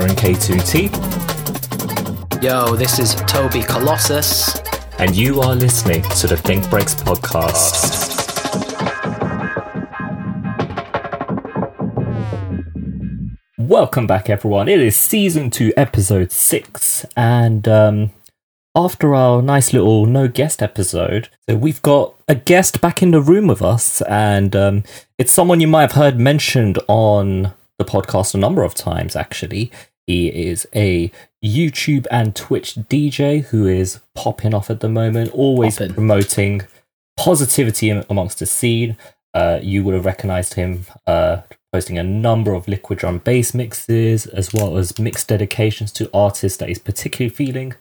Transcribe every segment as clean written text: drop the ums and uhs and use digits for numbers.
Siren K2T. Yo, this is Toby Colossus. And you are listening to the Think Breaks podcast. Welcome back, everyone. It is season 2, episode 6, and after our nice little no guest episode, so we've got a guest back in the room with us, and it's someone you might have heard mentioned on the podcast a number of times. Actually, he is a YouTube and Twitch DJ who is popping off at the moment, always promoting positivity amongst the scene. You would have recognized him posting a number of liquid drum bass mixes, as well as mixed dedications to artists that he's particularly feeling.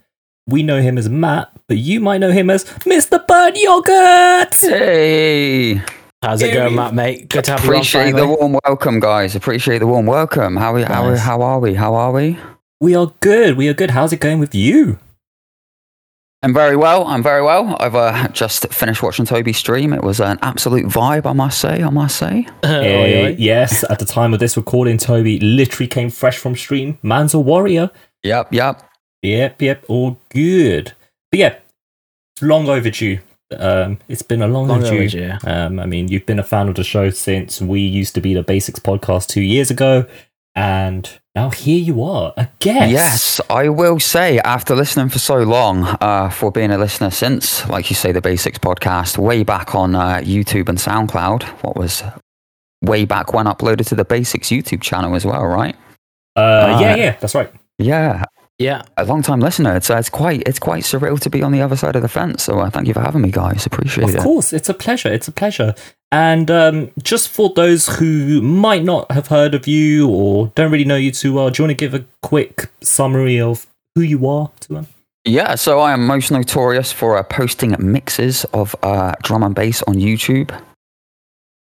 We know him as Matt, but you might know him as Mr. Burnt Yogurt! Hey! How's it going, Matt, mate? Good to have you on, finally. Appreciate the warm welcome, guys. Appreciate the warm welcome. How are we? We are good. How's it going with you? I'm very well. I've just finished watching Toby's stream. It was an absolute vibe, I must say. Yes, at the time of this recording, Toby literally came fresh from stream. Man's a warrior. Yep. All good. But yeah, long overdue. It's been a long overdue. I mean, you've been a fan of the show since we used to be the Basics podcast 2 years ago. And now here you are, a guest. Yes, I will say, after listening for so long, for being a listener since, like you say, the Basics podcast, way back on YouTube and SoundCloud, what was way back when uploaded to the Basics YouTube channel as well, right? Yeah, that's right. Yeah, a long-time listener. It's quite surreal to be on the other side of the fence. So thank you for having me, guys. Appreciate it. Of course, it's a pleasure. And just for those who might not have heard of you or don't really know you too well, do you want to give a quick summary of who you are to them? Yeah, so I am most notorious for posting mixes of drum and bass on YouTube.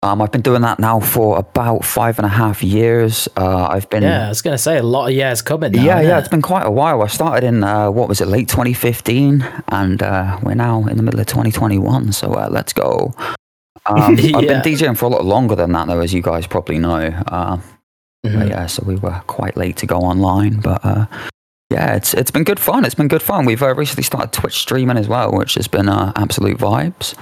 I've been doing that now for about 5.5 years. I've been... Yeah, I was going to say, a lot of years coming now. Yeah, it's been quite a while. I started in, late 2015, and we're now in the middle of 2021, so let's go. I've been DJing for a lot longer than that, though, as you guys probably know. So we were quite late to go online, but it's been good fun. We've recently started Twitch streaming as well, which has been absolute vibes.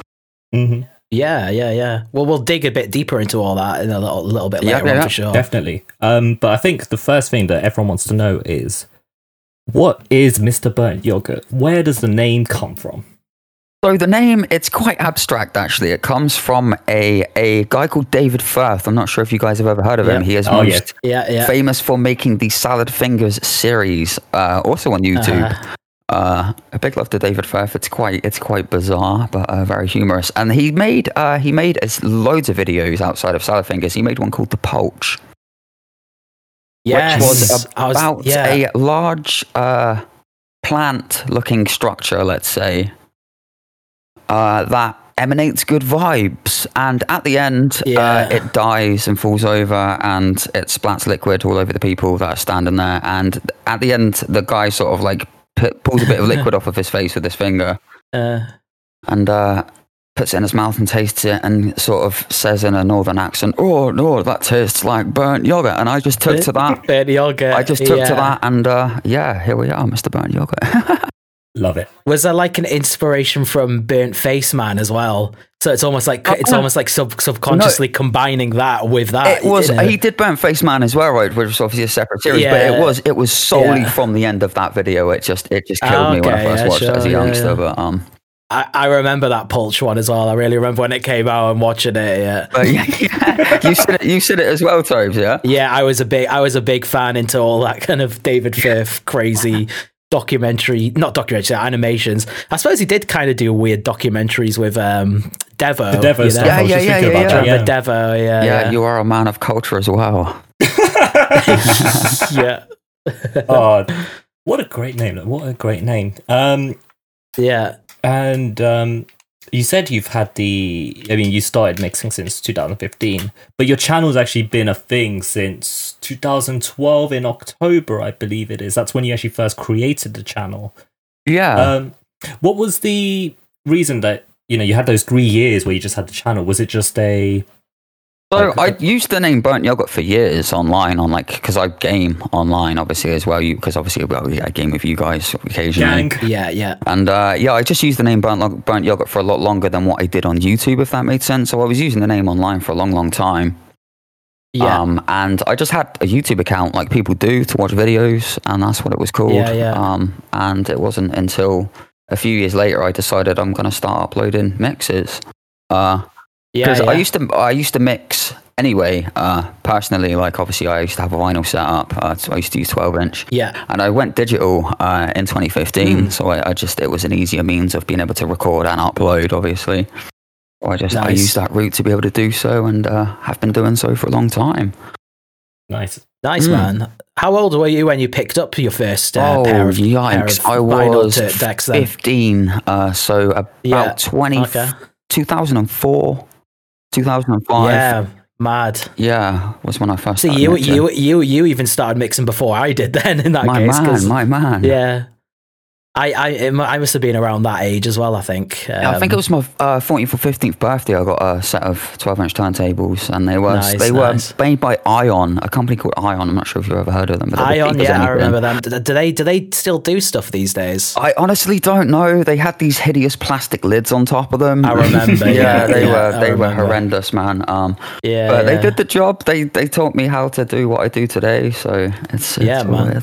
Mm-hmm. Yeah. Well, we'll dig a bit deeper into all that in a little bit later on, for sure. Definitely. But I think the first thing that everyone wants to know is, what is Mr. Burnt Yogurt? Where does the name come from? So the name, it's quite abstract, actually. It comes from a guy called David Firth. I'm not sure if you guys have ever heard of him. He is most famous for making the Salad Fingers series, also on YouTube. Uh-huh. A big love to David Firth. It's quite bizarre, but very humorous. And he made loads of videos outside of Salad Fingers. He made one called The Pulch, which was about a large plant-looking structure, let's say, that emanates good vibes. And at the end, it dies and falls over, and it splats liquid all over the people that are standing there. And at the end, the guy sort of like pulls a bit of liquid off of his face with his finger and puts it in his mouth and tastes it and sort of says in a northern accent, "Oh no, that tastes like burnt yogurt." And I just took to that. Burnt yogurt. I just took to that, and here we are, Mr. Burnt Yogurt. Love it. Was there like an inspiration from Burnt Face Man as well? So it's almost like subconsciously combining that with that. It was he did Burnt Face Man as well, right? Which was obviously a separate series, but it was solely from the end of that video. It just killed me when I first watched it as a youngster. But I remember that Pulch one as well. I really remember when it came out and watching it. Yeah, you said it as well, Tobes. Yeah, yeah. I was a big fan into all that kind of David Firth crazy. Animations. I suppose he did kind of do weird documentaries with Devo. The Devo stuff. Yeah. Devo, yeah. You are a man of culture as well. Yeah. Oh, what a great name! Yeah. And you said you've had you started mixing since 2015, but your channel's actually been a thing since 2012 in October, I believe it is. That's when you actually first created the channel. Yeah. What was the reason that, you had those 3 years where you just had the channel? Was it just a... So I used the name Burnt Yogurt for years online on like, because I game online obviously as well. Because obviously I game with you guys occasionally. Gang. Yeah. And I just used the name Burnt Yogurt for a lot longer than what I did on YouTube, if that made sense. So I was using the name online for a long time. Yeah. And I just had a YouTube account like people do to watch videos, and that's what it was called. Yeah. And it wasn't until a few years later I decided I'm going to start uploading mixes. Because I used to mix anyway, personally. Like obviously I used to have a vinyl set up, so I used to use 12-inch. Yeah. And I went digital in 2015, so it was an easier means of being able to record and upload, obviously. I used that route to be able to do so, and have been doing so for a long time. Nice, man. How old were you when you picked up your first pair of I was vinyl decks then? 15, so about 2004. 2005. Yeah, mad. Yeah, was when I first started mixing. You even started mixing before I did then, in that case. My man. Yeah. I must have been around that age as well, I think. I think it was my 14th or 15th birthday. I got a set of 12-inch turntables, and they were made by Ion, a company called Ion. I'm not sure if you've ever heard of them. But Ion, I remember them. Do they still do stuff these days? I honestly don't know. They had these hideous plastic lids on top of them. I remember. They were horrendous, man. But they did the job. They taught me how to do what I do today. So it's man.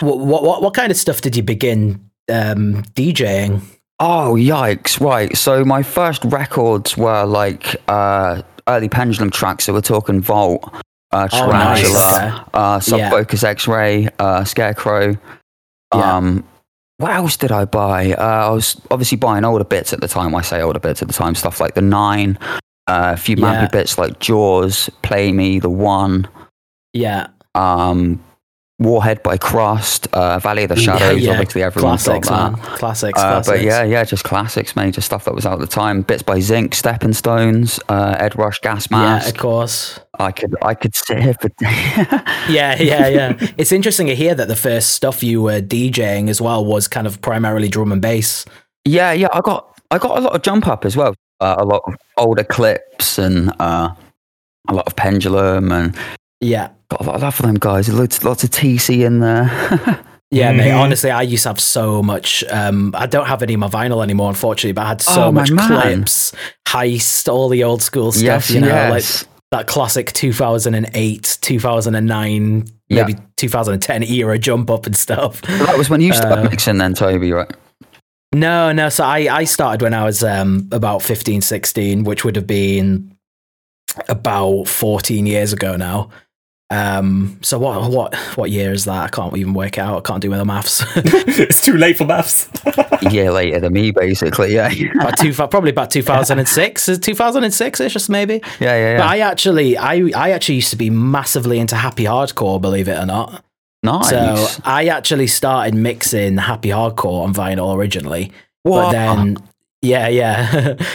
What kind of stuff did you begin DJing? Oh, yikes. Right, so my first records were like early Pendulum tracks, so we're talking Vault, Tarantula, Subfocus, X-Ray, Scarecrow. What else did I buy? I was obviously buying older bits at the time. I say older bits at the time, stuff like the 9, a few mappy bits like Jaws, Play Me, the 1, Warhead by Crust, Valley of the Shadows, obviously everyone's got that. Classics. But just classics, mate, just stuff that was out at the time. Bits by Zinc, Stepping Stones, Ed Rush, Gas Mask. Yeah, of course. I could sit here for days. Yeah. It's interesting to hear that the first stuff you were DJing as well was kind of primarily drum and bass. Yeah, I got a lot of jump up as well. A lot of older clips and a lot of Pendulum and... Yeah. Got a lot of love for them guys. Lots of TC in there. Mate, honestly, I used to have so much. I don't have any of my vinyl anymore, unfortunately, but I had so much clips, Heist, all the old school stuff, like that classic 2008, 2009, maybe 2010 era jump up and stuff. Well, that was when you started mixing then, Toby, right? No. So I started when I was about 15, 16, which would have been about 14 years ago now. So what year is that? I can't even work it out. I can't do my maths. It's too late for maths. A year later than me, basically. Yeah. Probably about 2006. 2006-ish, just maybe. Yeah. But I actually used to be massively into happy hardcore, believe it or not. Nice. So I actually started mixing happy hardcore on vinyl originally. What? But then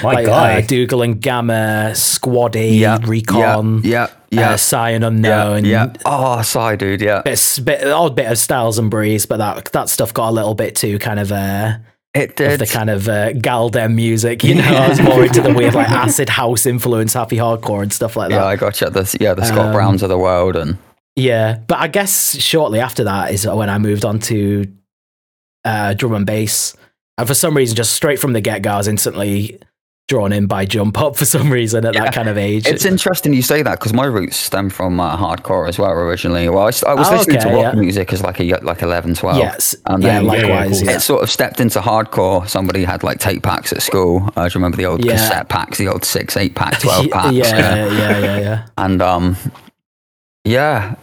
my guy. Dougal and Gamma, Squaddy, Recon, Sigh and Unknown. Sigh, dude, Odd bit of Styles and Breeze, but that stuff got a little bit too kind of... It did. The kind of Galdem music, you know. I was more into the weird like acid house influence, happy hardcore and stuff like that. Yeah, I gotcha. The Scott Browns of the world. And but I guess shortly after that is when I moved on to drum and bass. And for some reason, just straight from the get-go, I was instantly drawn in by jump up for some reason at that kind of age. It's interesting you say that because my roots stem from hardcore as well originally. Well, I was listening to rock music as like 11, 12. Yes, and then likewise. It sort of stepped into hardcore. Somebody had like tape packs at school. Do you remember the old cassette packs, the old 6, 8-pack, 12-packs? Yeah. And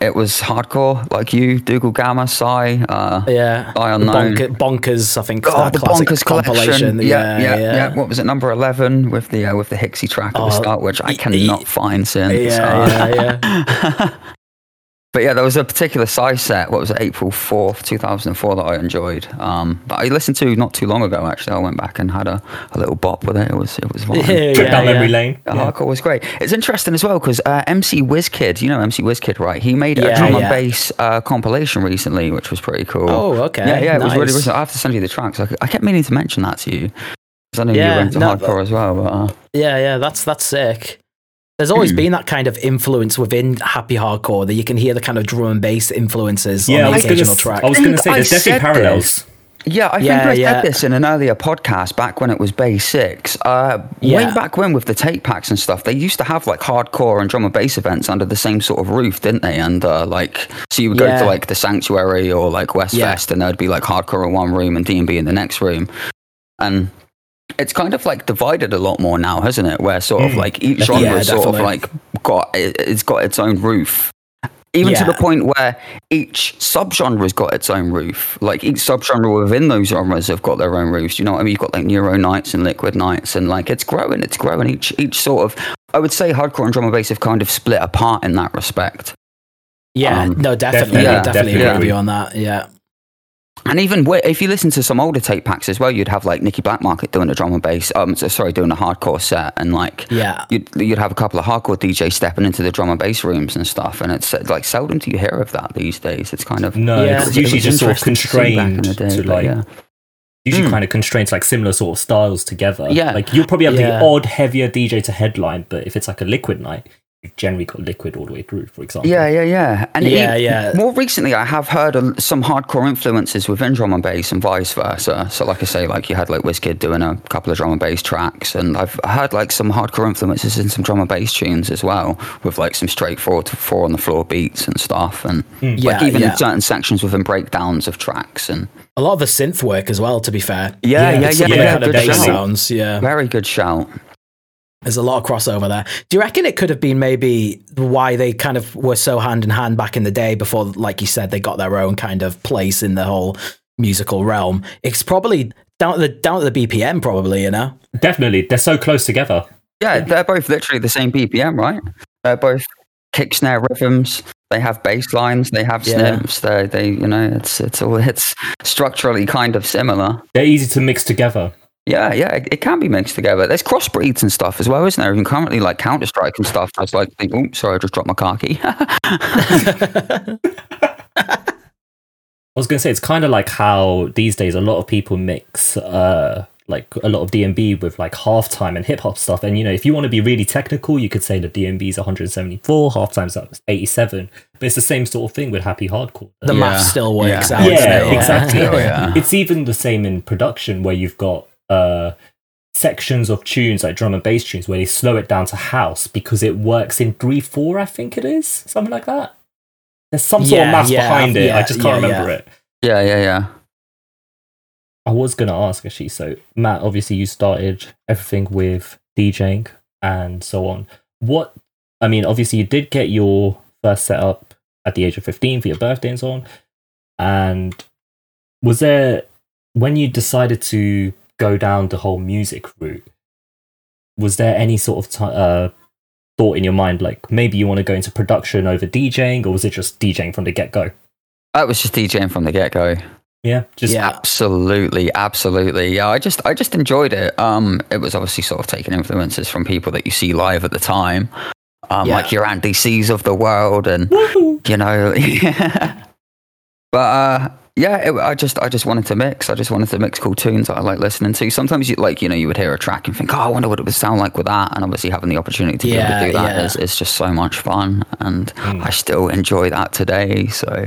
it was hardcore, like you, Dougal, Gamma, Psy, Ion, Bonkers, I think. Oh, the Bonkers compilation. Yeah. What was it, number 11 with the Hixie track at the start, which I cannot find since. Yeah. But yeah, there was a particular Psy set. What was it, April 4th, 2004, that I enjoyed. But I listened to not too long ago. Actually, I went back and had a little bop with it. It was fun. Trip down memory lane. Hardcore was great. It's interesting as well because MC Wizkid, you know MC Wizkid, right? He made a drum and bass compilation recently, which was pretty cool. Oh, okay. Yeah. It was really recent. I have to send you the tracks. I kept meaning to mention that to you because I know you went to hardcore as well. But, yeah, that's sick. There's always been that kind of influence within happy hardcore that you can hear the kind of drum and bass influences on the original track. I was going to say, there's definitely parallels. Yeah, I think I said this in an earlier podcast back when it was Bay 6. Way back when with the tape packs and stuff, they used to have like hardcore and drum and bass events under the same sort of roof, didn't they? And so you would go to like the Sanctuary or like Westfest and there'd be like hardcore in one room and D&B in the next room. And it's kind of like divided a lot more now, hasn't it? Where sort of like each genre it's got its own roof. Even to the point where each subgenre's got its own roof. Like each subgenre within those genres have got their own roofs. You know what I mean? You've got like Neuro Nights and Liquid Nights, and like it's growing. Each sort of, I would say, hardcore and drum and bass have kind of split apart in that respect. Yeah, definitely agree on that. Yeah. And even if you listen to some older tape packs as well, you'd have like Nicky Black Market doing a drum and bass, doing a hardcore set, and you'd have a couple of hardcore DJs stepping into the drum and bass rooms and stuff. And it's like seldom do you hear of that these days. It's kind of it's usually just sort of constrained to like similar sort of styles together. Yeah, like you'll probably have the odd heavier DJ to headline, but if it's like a Liquid Night, you've generally got Liquid all the way through, for example. More recently, I have heard some hardcore influences within drum and bass and vice versa. So like I say, like you had like Wizkid doing a couple of drum and bass tracks, and I've heard like some hardcore influences in some drum and bass tunes as well, with like some straightforward four on the floor beats and stuff, and in certain sections within breakdowns of tracks, and a lot of the synth work as well, to be fair. Very good shout. There's a lot of crossover there. Do you reckon it could have been maybe why they kind of were so hand in hand back in the day before, like you said, they got their own kind of place in the whole musical realm? It's probably down at the BPM, probably, you know? Definitely. They're so close together. Yeah, they're both literally the same BPM, right? They're both kick snare rhythms. They have bass lines. They have snips. It's structurally kind of similar. They're easy to mix together. Yeah, it can be mixed together. There's crossbreeds and stuff as well, isn't there? Even currently, like Counter-Strike and stuff, I was like, sorry, I just dropped my car key. I was going to say, it's kind of like how these days a lot of people mix like a lot of D&B with like halftime and hip-hop stuff. And, you know, if you want to be really technical, you could say the D&B is 174, halftime's up 87. But it's the same sort of thing with happy hardcore. The math still works out. Yeah, exactly. It's even the same in production, where you've got sections of tunes, like drum and bass tunes, where they slow it down to house because it works in 3/4, I think it is, something like that. There's some sort of math behind it. I just can't remember it. Yeah. I was going to ask, actually, so Matt, obviously you started everything with DJing and so on. Obviously you did get your first setup at the age of 15 for your birthday and so on. And was there, when you decided to go down the whole music route, was there any sort of thought in your mind, like maybe you want to go into production over DJing, or was it just DJing from the get-go? It was just DJing from the get-go. Absolutely. Yeah, I just enjoyed it. It was obviously sort of taking influences from people that you see live at the time, like your Andy C's of the world, and woo-hoo, you know. But I just wanted to mix. I just wanted to mix cool tunes that I like listening to. Sometimes, you would hear a track and think, I wonder what it would sound like with that. And obviously having the opportunity to be able to do that is just so much fun. And I still enjoy that today. So,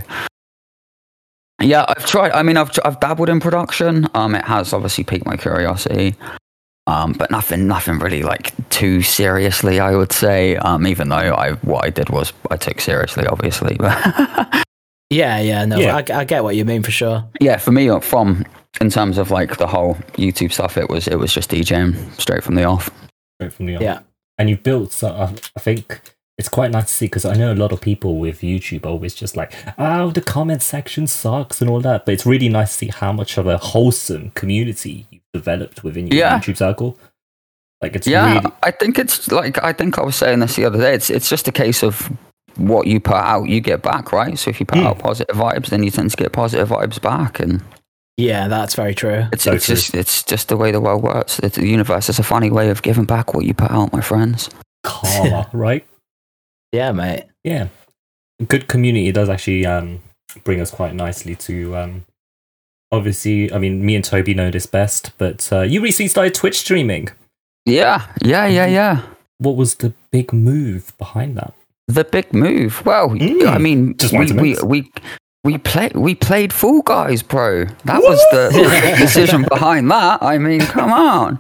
yeah, I've tried. I mean, I've dabbled in production. It has obviously piqued my curiosity. But nothing really like too seriously, I would say. Even though what I did was I took seriously, obviously. But I get what you mean, for sure. Yeah, for me, in terms of like the whole YouTube stuff, it was just DJing straight from the off. Yeah, and you've built. So I think it's quite nice to see, because I know a lot of people with YouTube are always just like, the comment section sucks and all that, but it's really nice to see how much of a wholesome community you've developed within your YouTube circle. Like it's really... I think I was saying this the other day. It's just a case of what you put out, you get back, right? So if you put out positive vibes, then you tend to get positive vibes back, and that's very true. It's just the way the world works. The universe is a funny way of giving back what you put out, my friends. Karma, right? Yeah, mate. Yeah, good community does actually bring us quite nicely to. Obviously, I mean, me and Toby know this best, but you recently started Twitch streaming. Yeah. What was the big move behind that? The big move. Well, I mean, we played Fall Guys, bro. That was the decision behind that. I mean, come on,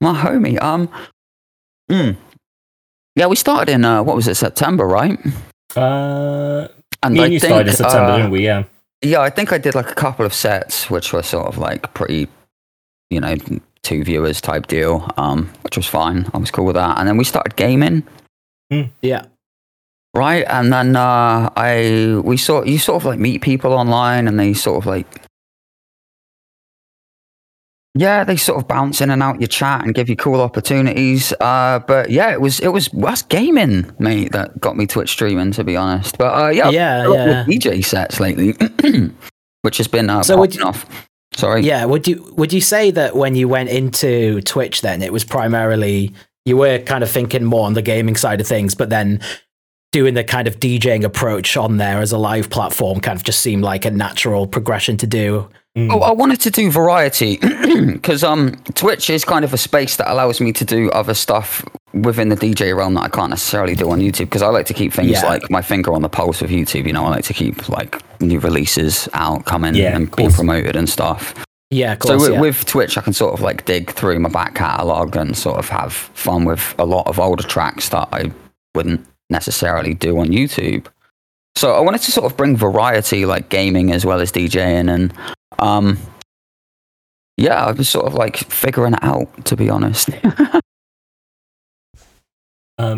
my homie. Yeah, we started in what was it, September, right? And I think started in September, didn't we? Yeah. Yeah, I think I did like a couple of sets, which were sort of like pretty, you know, 2 viewers type deal, which was fine. I was cool with that. And then we started gaming. Yeah. Right, and then we sort of meet people online, and they sort of like, yeah, they sort of bounce in and out your chat and give you cool opportunities. But yeah, it was gaming, mate, that got me Twitch streaming, to be honest. But yeah, with DJ sets lately, which has been popping off. Sorry. Yeah, would you say that when you went into Twitch, then it was primarily you were kind of thinking more on the gaming side of things, but then doing the kind of DJing approach on there as a live platform kind of just seemed like a natural progression to do? Oh, I wanted to do variety because Twitch is kind of a space that allows me to do other stuff within the DJ realm that I can't necessarily do on YouTube, because I like to keep things like my finger on the pulse of YouTube. You know, I like to keep like new releases out coming and being promoted and stuff. Yeah, of course, so with Twitch, I can sort of like dig through my back catalogue and sort of have fun with a lot of older tracks that I wouldn't necessarily do on YouTube. So I wanted to sort of bring variety, like gaming as well as DJing, and I was sort of like figuring it out, to be honest. No,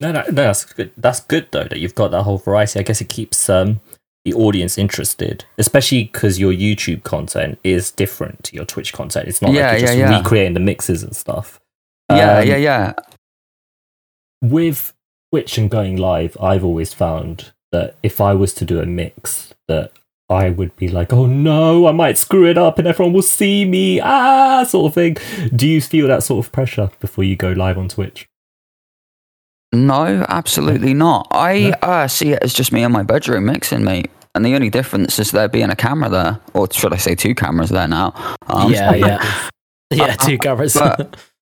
that's good though that you've got that whole variety. I guess it keeps the audience interested, especially because your YouTube content is different to your Twitch content. It's not like you're just recreating the mixes and stuff. With Twitch and going live, I've always found that if I was to do a mix, that I would be like, oh no, I might screw it up and everyone will see me, sort of thing. Do you feel that sort of pressure before you go live on Twitch? No, absolutely not. I see it as just me in my bedroom mixing, mate. And the only difference is there being a camera there, or should I say 2 cameras there now. Yeah, 2 cameras.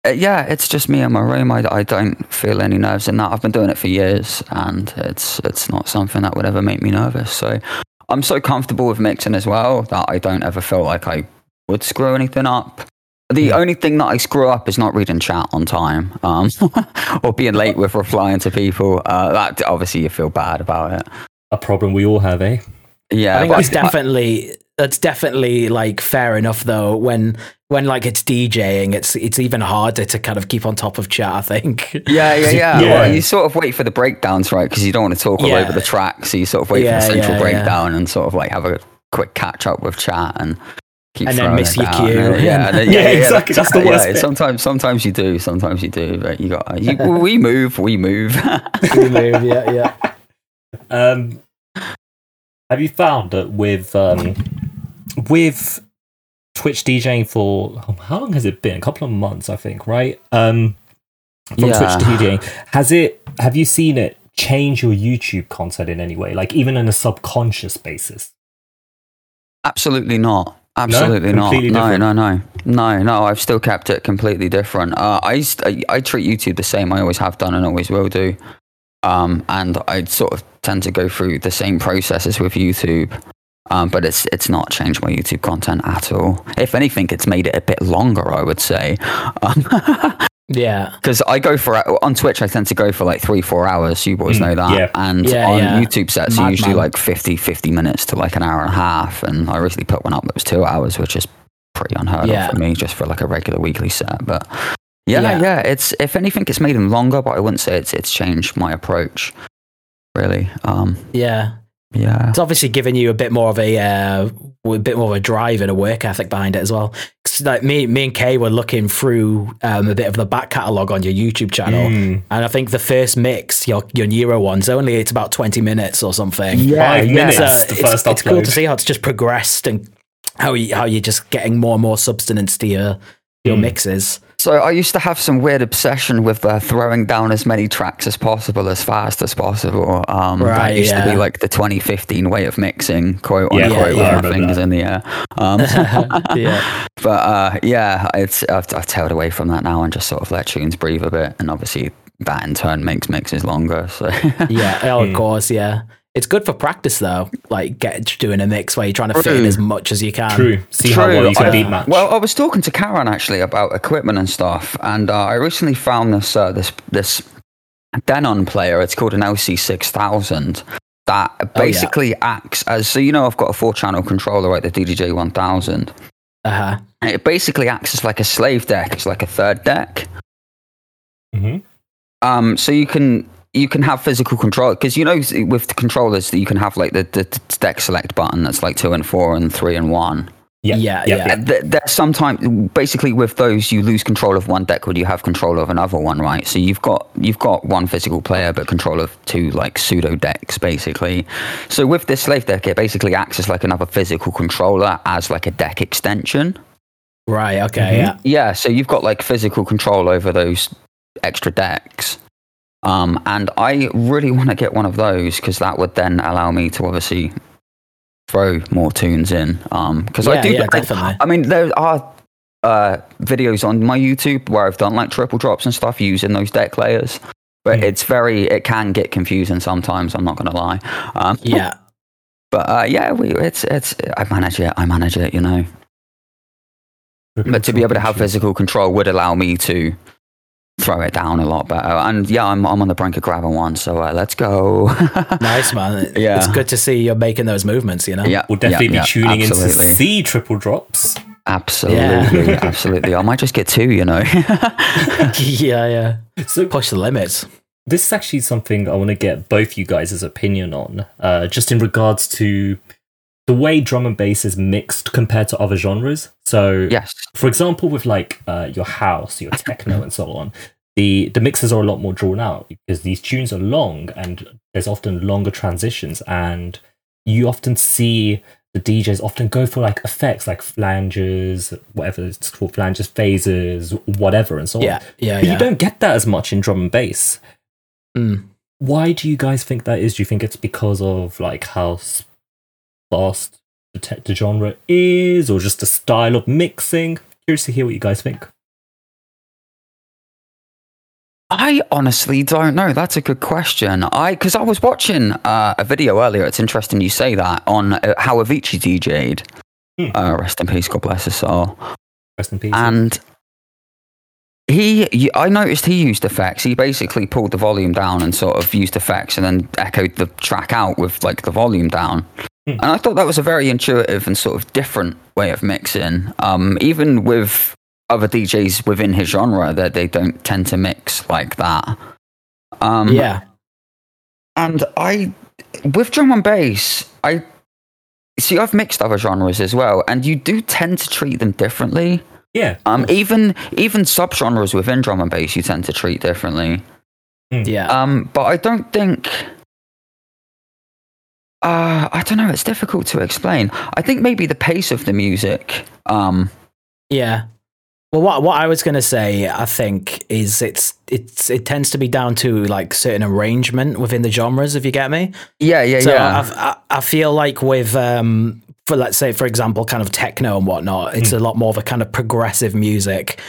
Yeah, it's just me in my room. I don't feel any nerves in that. I've been doing it for years, and it's not something that would ever make me nervous. So I'm so comfortable with mixing as well that I don't ever feel like I would screw anything up. The only thing that I screw up is not reading chat on time, or being late with replying to people. That obviously you feel bad about it. A problem we all have, eh? Yeah, I think that's definitely like fair enough though. When like it's DJing, it's even harder to kind of keep on top of chat, I think. Yeah. Well, you sort of wait for the breakdowns, right? Because you don't want to talk all over the track, so you sort of wait for the central breakdown and sort of like have a quick catch up with chat and keep and then miss your cue. Exactly. That's the worst. Sometimes you do, but you got we move. We move. Yeah. Have you found that with Twitch DJing for how long has it been? A couple of months, I think, right? Twitch DJing, have you seen it change your YouTube content in any way, like even on a subconscious basis? Absolutely not. Absolutely not. No. I've still kept it completely different. I treat YouTube the same. I always have done and always will do. And I sort of tend to go through the same processes with YouTube, but it's not changed my YouTube content at all. If anything, it's made it a bit longer, I would say. Because I go for on Twitch, I tend to go for like 3-4 hours. You boys know that, and on YouTube sets, are usually like 50 minutes to like an hour and a half. And I recently put one up that was 2 hours, which is pretty unheard of for me, just for like a regular weekly set, but. Yeah. It's if anything, it's made them longer, but I wouldn't say it's changed my approach, really. It's obviously given you a bit more of a drive and a work ethic behind it as well. Cause like me and Kay were looking through a bit of the back catalogue on your YouTube channel, and I think the first mix, your Nero one's only it's about 20 minutes or something. Yeah, 5 minutes. So it's cool to see how it's just progressed and how you're just getting more and more substance to your mixes. So I used to have some weird obsession with throwing down as many tracks as possible, as fast as possible. That used to be like the 2015 way of mixing, quote unquote, with my fingers in the air. But I've tailed away from that now and just sort of let tunes breathe a bit. And obviously that in turn makes mixes longer. So yeah, of course. It's good for practice though, like doing a mix where you're trying to fit in as much as you can. See how well you can beat match. Well, I was talking to Karen actually about equipment and stuff, and I recently found this this Denon player. It's called an LC6000 that basically acts as, so you know, I've got a 4-channel controller, right? The DDJ1000. It basically acts as like a slave deck. It's like a third deck. So you can have physical control, because you know with the controllers that you can have like the deck select button that's like 2 and 4 and 3 and 1. Sometimes basically with those you lose control of one deck when you have control of another one, right? So you've got one physical player but control of two like pseudo decks basically. So with this slave deck, it basically acts as like another physical controller as like a deck extension. Right. Okay. Yeah. So you've got like physical control over those extra decks. And I really want to get one of those because that would then allow me to obviously throw more tunes in. Because I do, definitely. I mean, there are videos on my YouTube where I've done like triple drops and stuff using those deck layers, but it can get confusing sometimes. I'm not going to lie. I manage it, you know. But to be able to have physical control would allow me to throw it down a lot better, and I'm on the brink of grabbing one, so let's go. Nice, man. Yeah, it's good to see you're making those movements, you know. We'll definitely be tuning in to see triple drops. Absolutely I might just get two, you know. So push the limits. This is actually something I want to get both you guys' opinion on, just in regards to the way drum and bass is mixed compared to other genres. So, for example, with like your house, your techno and so on, the mixes are a lot more drawn out because these tunes are long and there's often longer transitions, and you often see the DJs often go for like effects like flanges, whatever it's called, flanges, phasers, whatever and so on. But you don't get that as much in drum and bass. Why do you guys think that is? Do you think it's because of like house fast the genre is, or just a style of mixing? Curious to hear what you guys think. I honestly don't know. That's a good question. Because I was watching a video earlier, it's interesting you say that, on how Avicii DJ'd. Rest in peace, God bless his soul. Rest in peace. And I noticed he used effects. He basically pulled the volume down and sort of used effects and then echoed the track out with like the volume down. And I thought that was a very intuitive and sort of different way of mixing. Even with other DJs within his genre, that they don't tend to mix like that. And with drum and bass, I've mixed other genres as well, and you do tend to treat them differently. Even subgenres within drum and bass, you tend to treat differently. But I don't think. I don't know. It's difficult to explain. I think maybe the pace of the music. Well, what I was going to say, I think, is it tends to be down to like certain arrangement within the genres. If you get me. I feel like with for let's say for example, kind of techno and whatnot, it's a lot more of a kind of progressive music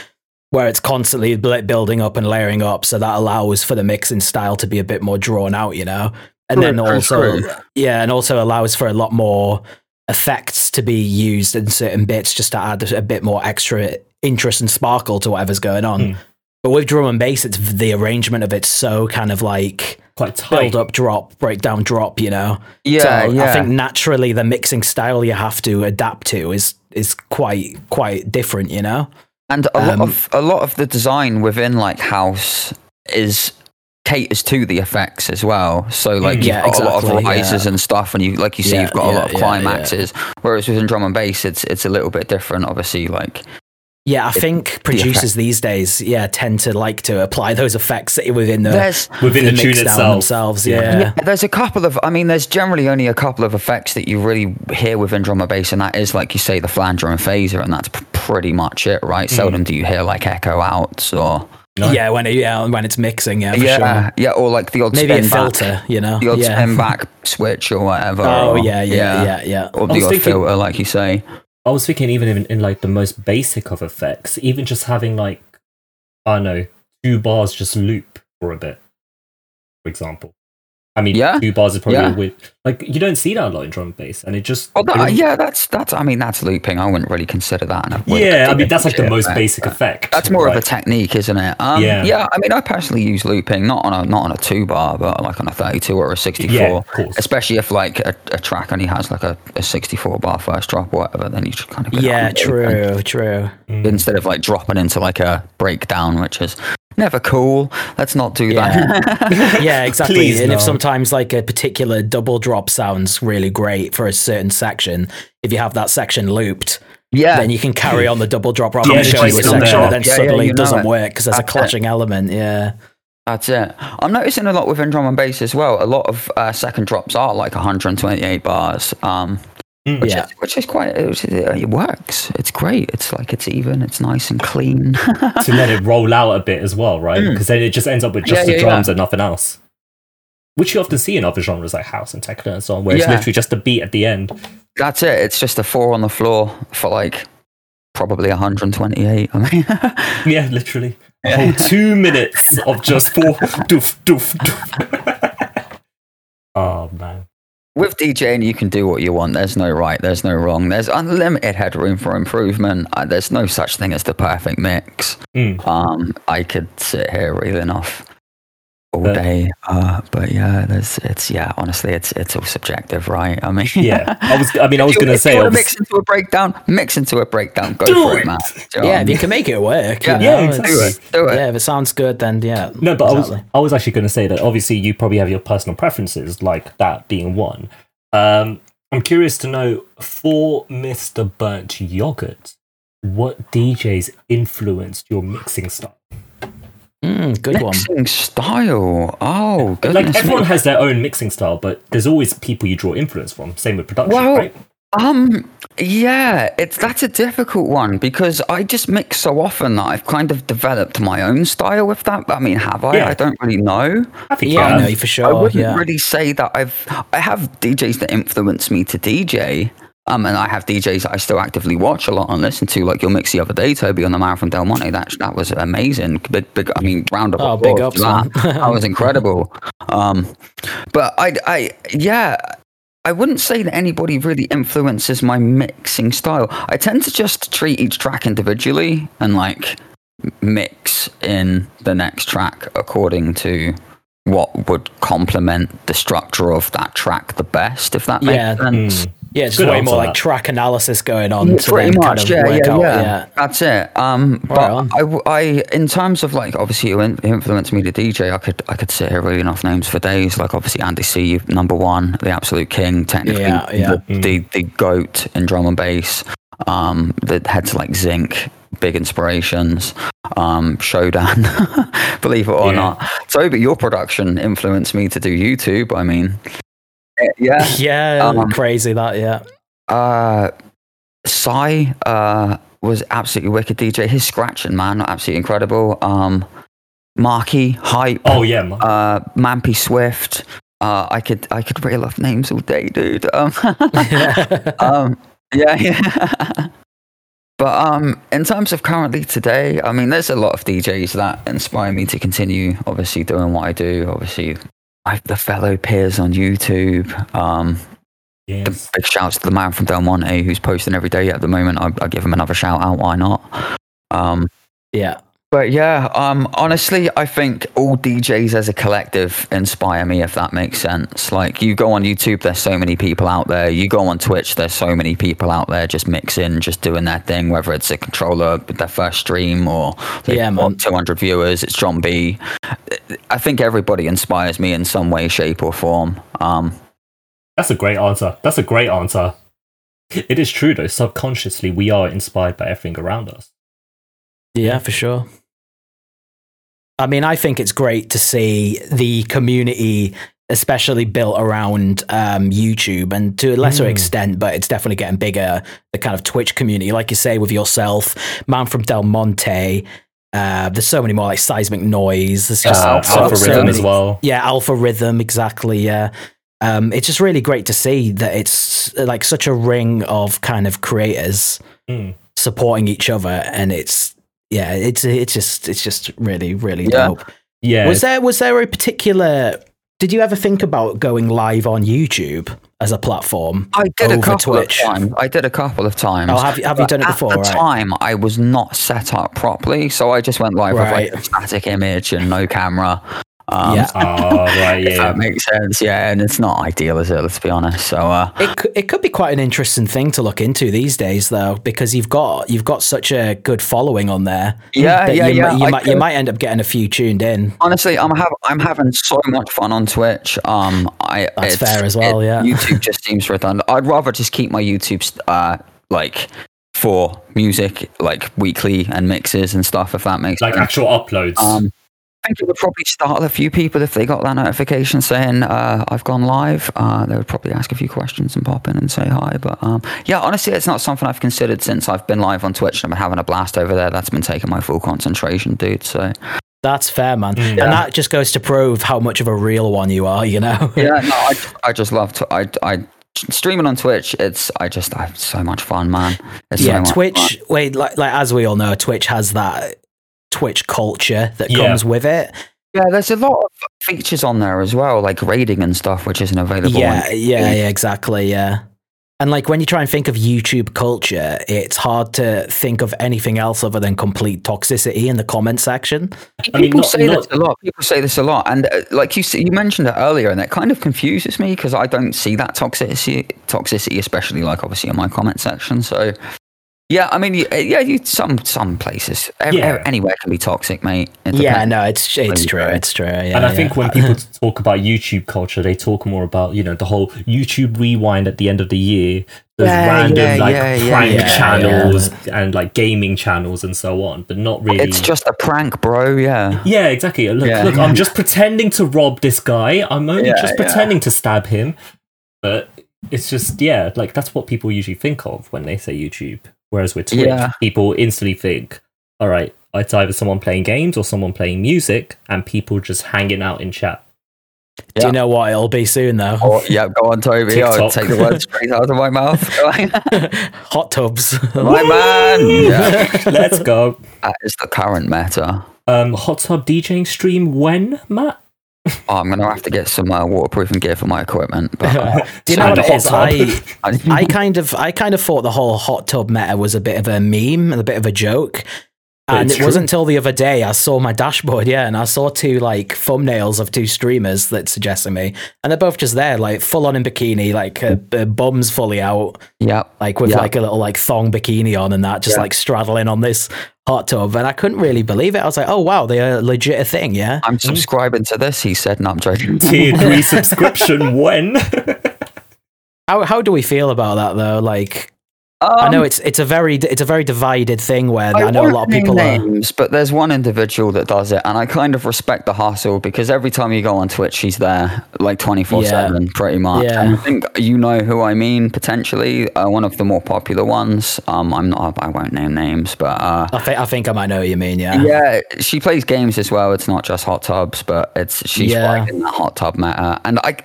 where it's constantly building up and layering up, so that allows for the mixing style to be a bit more drawn out, you know. And then also, and also allows for a lot more effects to be used in certain bits just to add a bit more extra interest and sparkle to whatever's going on. But with drum and bass, it's the arrangement of it's so kind of like quite tight. Build up, drop, break down, drop, you know? I think naturally the mixing style you have to adapt to is quite different, you know? And a lot of the design within like house is caters to the effects as well, so like you've got a lot of rises and stuff, and you like you see you've got a lot of climaxes, whereas within drum and bass it's a little bit different, obviously. I think producers these days tend to like to apply those effects within the tune itself themselves. There's a couple of, I mean, there's generally only a couple of effects that you really hear within drum and bass, and that is like you say the flanger and phaser, and that's pretty much it, right? Seldom do you hear like echo outs or when it's mixing, for sure. Or like the odd maybe a filter, back, you know, the odd spin back switch or whatever. Or the odd filter, like you say. I was thinking even in like the most basic of effects, even just having like 2 bars just loop, for a bit, for example. I mean, yeah, two bars is probably a weird, like, you don't see that a lot in drum and bass, and it just... that's I mean, that's looping. I wouldn't really consider that. I mean, that's like the most basic effect. That's more of a technique, isn't it? Yeah, I mean, I personally use looping, not on a two-bar, but like on a 32 or a 64. Yeah, of course. Especially if, like, a track only has, like, a 64-bar first drop or whatever, then you just kind of... Yeah, true. Instead of, like, dropping into, like, a breakdown, which is... never cool. Let's not do that. Yeah, exactly. Please, and no. If sometimes like a particular double drop sounds really great for a certain section, if you have that section looped, then you can carry on the double drop rather than showing a section and then suddenly it doesn't work because there's a clashing element. Yeah. That's it. I'm noticing a lot within drum and bass as well. A lot of second drops are like 128 bars. It works. It's great. It's like it's even. It's nice and clean. To let it roll out a bit as well, right? Because then it just ends up with just the drums and nothing else, which you often see in other genres like house and techno and so on, where it's literally just the beat at the end. That's it. It's just a 4 on the floor for like probably 128. I mean, yeah, literally a whole 2 minutes of just 4. Doof doof doof. Oh man. With DJing, you can do what you want. There's no right, there's no wrong. There's unlimited headroom for improvement. There's no such thing as the perfect mix. I could sit here reeling off all day, but honestly, it's all subjective, right? I mean, I was going to say, mix into a breakdown. Go do for it, man. Yeah, if you can make it work. Exactly. Do it. Yeah, if it sounds good, then yeah. No, but exactly. I was actually going to say that obviously you probably have your personal preferences, like that being one. I'm curious to know for Mr. Burnt Yogurt, what DJs influenced your mixing style? Good mixing one. Style. Oh, goodness. Like everyone has their own mixing style, but there's always people you draw influence from. Same with production, right? That's a difficult one because I just mix so often that I've kind of developed my own style with that. I mean, have I? Yeah. I don't really know. I think I know for sure. I wouldn't really say that I have DJs that influence me to DJ. And I have DJs that I still actively watch a lot and listen to, like your mix the other day, Toby, on the Man from Del Monte. That was amazing. Big, I mean, round of applause. Big ups, man. That was incredible. But I wouldn't say that anybody really influences my mixing style. I tend to just treat each track individually and like mix in the next track according to what would complement the structure of that track the best, if that makes sense. Yeah, it's way more like track analysis going on. Yeah, pretty much, yeah. That's it. But I, in terms of like, obviously you influenced me to DJ, I could sit here reading off names for days. Like obviously Andy C, number one, the absolute king, technically the GOAT in drum and bass. That had to like Zinc, big inspirations. Shodan, believe it or not. Toby, your production influenced me to do YouTube. I mean. Crazy that. Sigh was absolutely wicked DJ. His scratching, man, absolutely incredible. Marky Hype. Oh yeah. Mampy Swift. I could reel off names all day, dude. But in terms of currently today, I mean, there's a lot of DJs that inspire me to continue, obviously doing what I do. Obviously. The fellow peers on YouTube. The big shouts to the Man from Del Monte who's posting every day at the moment. I give him another shout out. Why not? Honestly, I think all DJs as a collective inspire me, if that makes sense. Like you go on YouTube, there's so many people out there. You go on Twitch, there's so many people out there just mixing, just doing their thing, whether it's a controller with their first stream or 200 viewers, it's John B. I think everybody inspires me in some way, shape or form. That's a great answer. It is true though. Subconsciously, we are inspired by everything around us. Yeah, for sure. I mean, I think it's great to see the community, especially built around YouTube and to a lesser extent, but it's definitely getting bigger, the kind of Twitch community, like you say, with yourself, Man from Del Monte. There's so many more, like Seismic Noise. There's just Alpha Rhythm as well. Yeah, Alpha Rhythm, exactly, yeah. It's just really great to see that it's like such a ring of kind of creators supporting each other and it's just really, really dope. Yeah. Was there a particular... Did you ever think about going live on YouTube as a platform? I did over a couple Twitch? Of times. I did a couple of times. Oh, have you done it before? At the time, I was not set up properly, so I just went live with like a static image and no camera. If that makes sense. Yeah, and it's not ideal, is it? Let's be honest. So it could be quite an interesting thing to look into these days, though, because you've got such a good following on there. You might end up getting a few tuned in. Honestly, I'm having so much fun on Twitch. That's fair as well. YouTube just seems redundant. I'd rather just keep my YouTube for music, like weekly and mixes and stuff. If that makes sense. Like actual uploads. I think it would probably startle a few people if they got that notification saying I've gone live. They would probably ask a few questions and pop in and say hi. But honestly, it's not something I've considered since I've been live on Twitch and I've been having a blast over there. That's been taking my full concentration, dude. So that's fair, man. Yeah. And that just goes to prove how much of a real one you are, you know? Yeah, no, I just love to. I streaming on Twitch, I have so much fun, man. Twitch. Wait, like as we all know, Twitch has that Twitch culture that comes with it. Yeah, there's a lot of features on there as well, like rating and stuff, which isn't available. Exactly. Yeah, and like when you try and think of YouTube culture, it's hard to think of anything else other than complete toxicity in the comment section. People say this a lot, and like you mentioned it earlier, and it kind of confuses me because I don't see that toxicity, especially like obviously in my comment section. So. Yeah, I mean, some places, anywhere can be toxic, mate. It's true. Yeah, and I think when people talk about YouTube culture, they talk more about, you know, the whole YouTube rewind at the end of the year, there's random prank channels and like gaming channels and so on, but not really. It's just a prank, bro. Yeah. Yeah, exactly. Look, I'm just pretending to rob this guy. I'm only just pretending to stab him, but it's just like that's what people usually think of when they say YouTube. Whereas with Twitch, people instantly think, all right, it's either someone playing games or someone playing music and people just hanging out in chat. Yeah. Do you know what it'll be soon, though? Oh, yeah, go on, Toby. I'll take the words straight out of my mouth. Hot tubs. My man. Yeah. Let's go. That is the current meta. Hot tub DJing stream when, Matt? Oh, I'm going to have to get some waterproofing gear for my equipment. But, you know what it is? I kind of thought the whole hot tub meta was a bit of a meme and a bit of a joke. And it wasn't until the other day I saw my dashboard, and I saw two like thumbnails of two streamers that suggested me, and they're both just there, like full on in bikini, like bums fully out, like with like a little like thong bikini on and that, just like straddling on this hot tub, and I couldn't really believe it. I was like, oh wow, they are legit a thing, yeah. I'm subscribing to this, he said, and I'm joking. Tier 3 subscription when? How do we feel about that though? Like. I know it's a very divided thing where I know a lot of people names, but there's one individual that does it, and I kind of respect the hustle because every time you go on Twitch, she's there like 24/7, pretty much. Yeah. And I think you know who I mean potentially. One of the more popular ones. I won't name names, but I think I might know who you mean. Yeah. Yeah. She plays games as well. It's not just hot tubs, but she's in the hot tub meta, and I.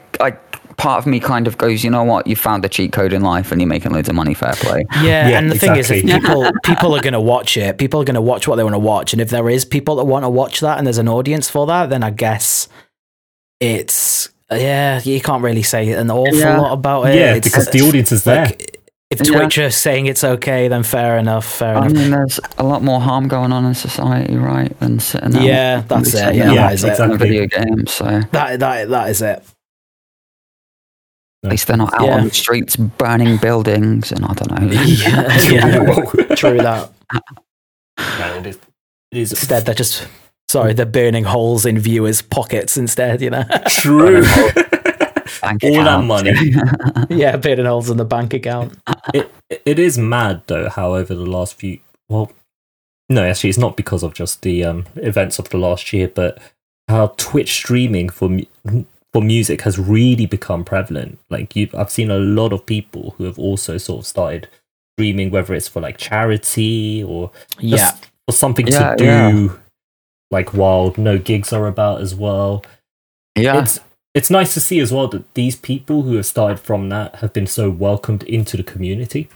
Part of me kind of goes, you know what? You found the cheat code in life, and you're making loads of money. Fair play. Yeah, and the thing is, if people are going to watch it. People are going to watch what they want to watch, and if there is people that want to watch that, and there's an audience for that, then I guess it's you can't really say an awful lot about it. Yeah, it's, because the audience is there. Like, if Twitch are saying it's okay, then fair enough. I mean, there's a lot more harm going on in society, right? Than sitting there. Yeah, that's it. Yeah, that is exactly. It. Video games. So that is it. At least they're not out on the streets burning buildings, and I don't know. True that. No, it is. Instead, they're just they're burning holes in viewers' pockets instead. You know, true. All that money. Burning holes in the bank account. It is mad though. How over the last few, well, no, actually, it's not because of just the events of the last year, but how Twitch streaming for music has really become prevalent. Like I've seen a lot of people who have also sort of started streaming, whether it's for like charity or or something to do, like while no gigs are about as well. Yeah, it's nice to see as well that these people who have started from that have been so welcomed into the community.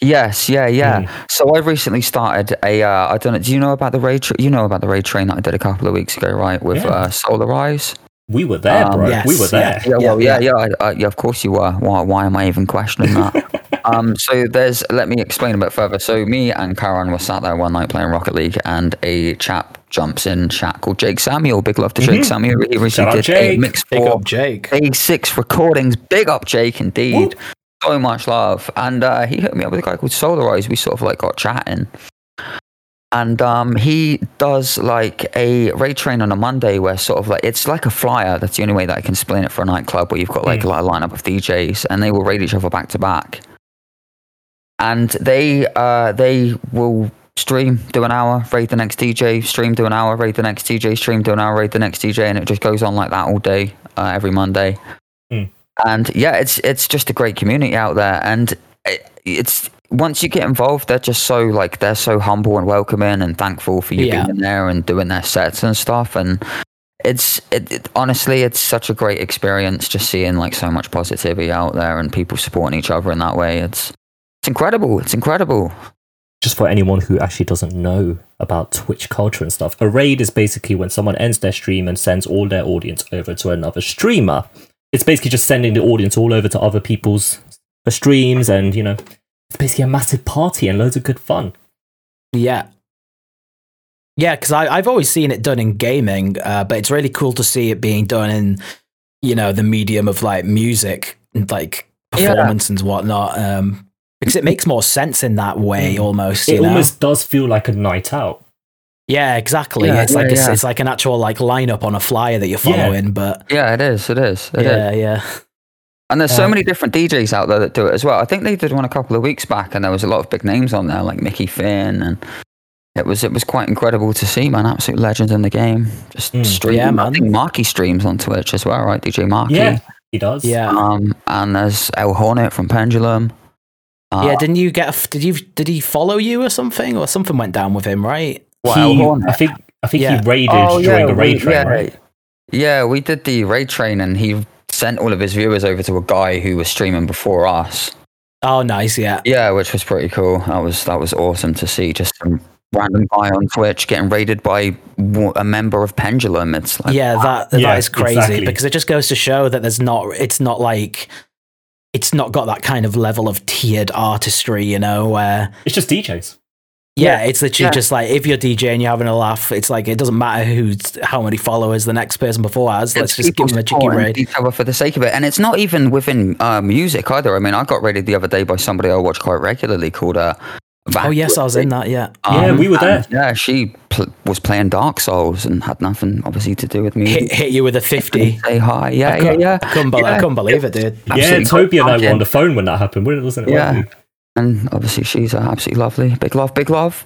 Yes, yeah. So I recently started a. I don't know. Do you know about the raid? You know about the raid train that I did a couple of weeks ago, right? With Solarize. We were there, bro. Yes, we were there. Yeah, of course you were. Why am I even questioning that? So there's. Let me explain a bit further. So me and Karen were sat there one night playing Rocket League, and a chap jumps in chat called Jake Samuel. Big love to Jake Samuel. He recently did a mix for A6 recordings. Big up Jake, indeed. Whoop. So much love, and he hooked me up with a guy called Solarize. We sort of like got chatting, and he does like a raid train on a Monday where sort of like it's like a flyer. That's the only way that I can explain it for a nightclub where you've got like a lineup of DJs and they will raid each other back to back, and they will stream, do an hour, raid the next DJ, stream, do an hour, raid the next DJ, stream, do an hour, raid the next DJ, and it just goes on like that all day every Monday. And yeah, it's just a great community out there, and it's once you get involved, they're just so like they're so humble and welcoming and thankful for you being there and doing their sets and stuff. And it's honestly it's such a great experience just seeing like so much positivity out there and people supporting each other in that way. It's incredible. It's incredible. Just for anyone who actually doesn't know about Twitch culture and stuff, a raid is basically when someone ends their stream and sends all their audience over to another streamer. It's basically just sending the audience all over to other people's streams, and you know, it's basically a massive party and loads of good fun. Yeah, because I've always seen it done in gaming, but it's really cool to see it being done in, you know, the medium of like music and like performance and whatnot, because it makes more sense in that way almost. It almost does feel like a night out. Yeah, exactly. It's like an actual like lineup on a flyer that you're following, but it is. And there's so many different DJs out there that do it as well. I think they did one a couple of weeks back, and there was a lot of big names on there, like Mickey Finn, and it was quite incredible to see, man. Absolute legends in the game, just streaming. Yeah, man. I think Marky streams on Twitch as well, right? DJ Marky. Yeah, he does. Yeah. And there's El Hornet from Pendulum. Didn't you get? Did he follow you or something? Or something went down with him, right? I think he raided during the raid train, right? Yeah, we did the raid train, and he sent all of his viewers over to a guy who was streaming before us. Oh, nice, yeah. Yeah, which was pretty cool. That was awesome to see. Just some random guy on Twitch getting raided by a member of Pendulum. It's like, that is crazy, exactly. Because it just goes to show that it's not got that kind of level of tiered artistry, you know, where it's just DJs. Yeah, it's literally just like if you're DJing, you're having a laugh. It's like it doesn't matter how many followers the next person before has. Let's just give them a cheeky raid for the sake of it. And it's not even within music either. I mean, I got raided the other day by somebody I watch quite regularly called Vault. Oh yes, I was in that. Yeah, we were there. Yeah, she was playing Dark Souls and had nothing obviously to do with me. Hit you with a 50. Say hi. Yeah. I couldn't believe it, dude. Absolutely. Yeah, Toby and I were on the phone when that happened, wasn't it? Yeah. And obviously she's absolutely lovely. Big love.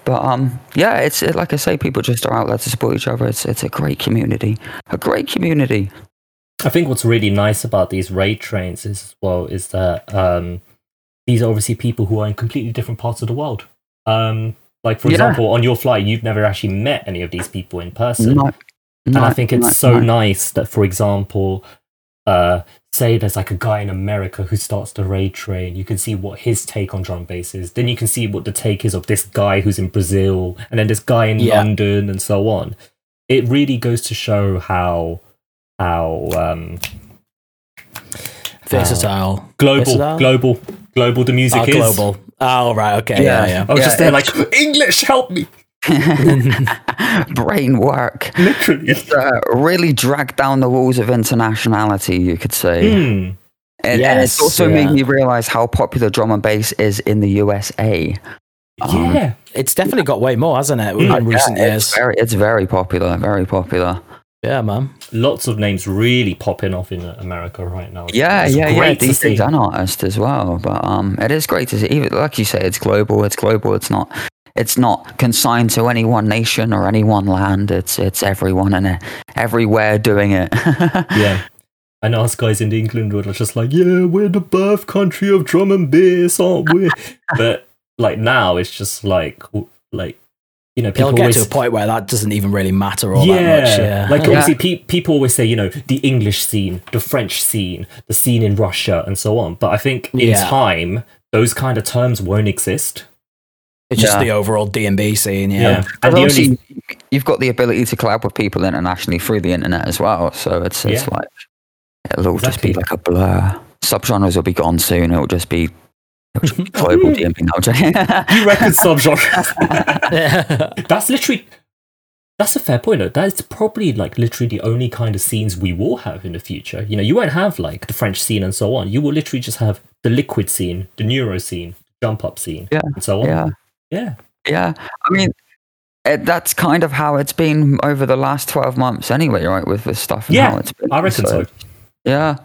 But it's like I say, people just are out there to support each other. It's a great community. I think what's really nice about these raid trains is that these are obviously people who are in completely different parts of the world. Like, for example, on your flight, you've never actually met any of these people in person. I think it's so nice that, for example, say there's like a guy in America who starts the raid train, you can see what his take on drum bass is, then you can see what the take is of this guy who's in Brazil, and then this guy in London, and so on. It really goes to show how global the music is. Global. Oh, right, okay. Yeah. I was just there like, English, help me! Brain work, literally. It's really dragged down the walls of internationality, you could say. And it's also made me realize how popular drum and bass is in the USA. It's definitely got way more, hasn't it, in recent years? It's very popular. Yeah, man. Lots of names really popping off in America right now. It's DJs and artists as well, but it is great to see. Even like you say, it's global. It's not consigned to any one nation or any one land. It's everyone and everywhere doing it. Yeah. And us guys in England were just like, yeah, we're the birth country of drum and bass, aren't we? But like now it's just like you know, people it'll get always to a point where that doesn't even really matter all that much. Yeah. Like obviously people always say, you know, the English scene, the French scene, the scene in Russia and so on. But I think in time those kind of terms won't exist. It's just the overall D&B scene, yeah. And obviously, you've got the ability to collab with people internationally through the internet as well, so it's like, it'll all just be like a blur. Subgenres will be gone soon, it'll just be global D&B. No, you reckon subgenres? That's a fair point, though. That's probably like literally the only kind of scenes we will have in the future. You know, you won't have like the French scene and so on. You will literally just have the liquid scene, the neuro scene, jump up scene, and so on. Yeah. I mean, that's kind of how it's been over the last 12 months anyway, right? With the stuff and how it's been. I reckon so. Yeah.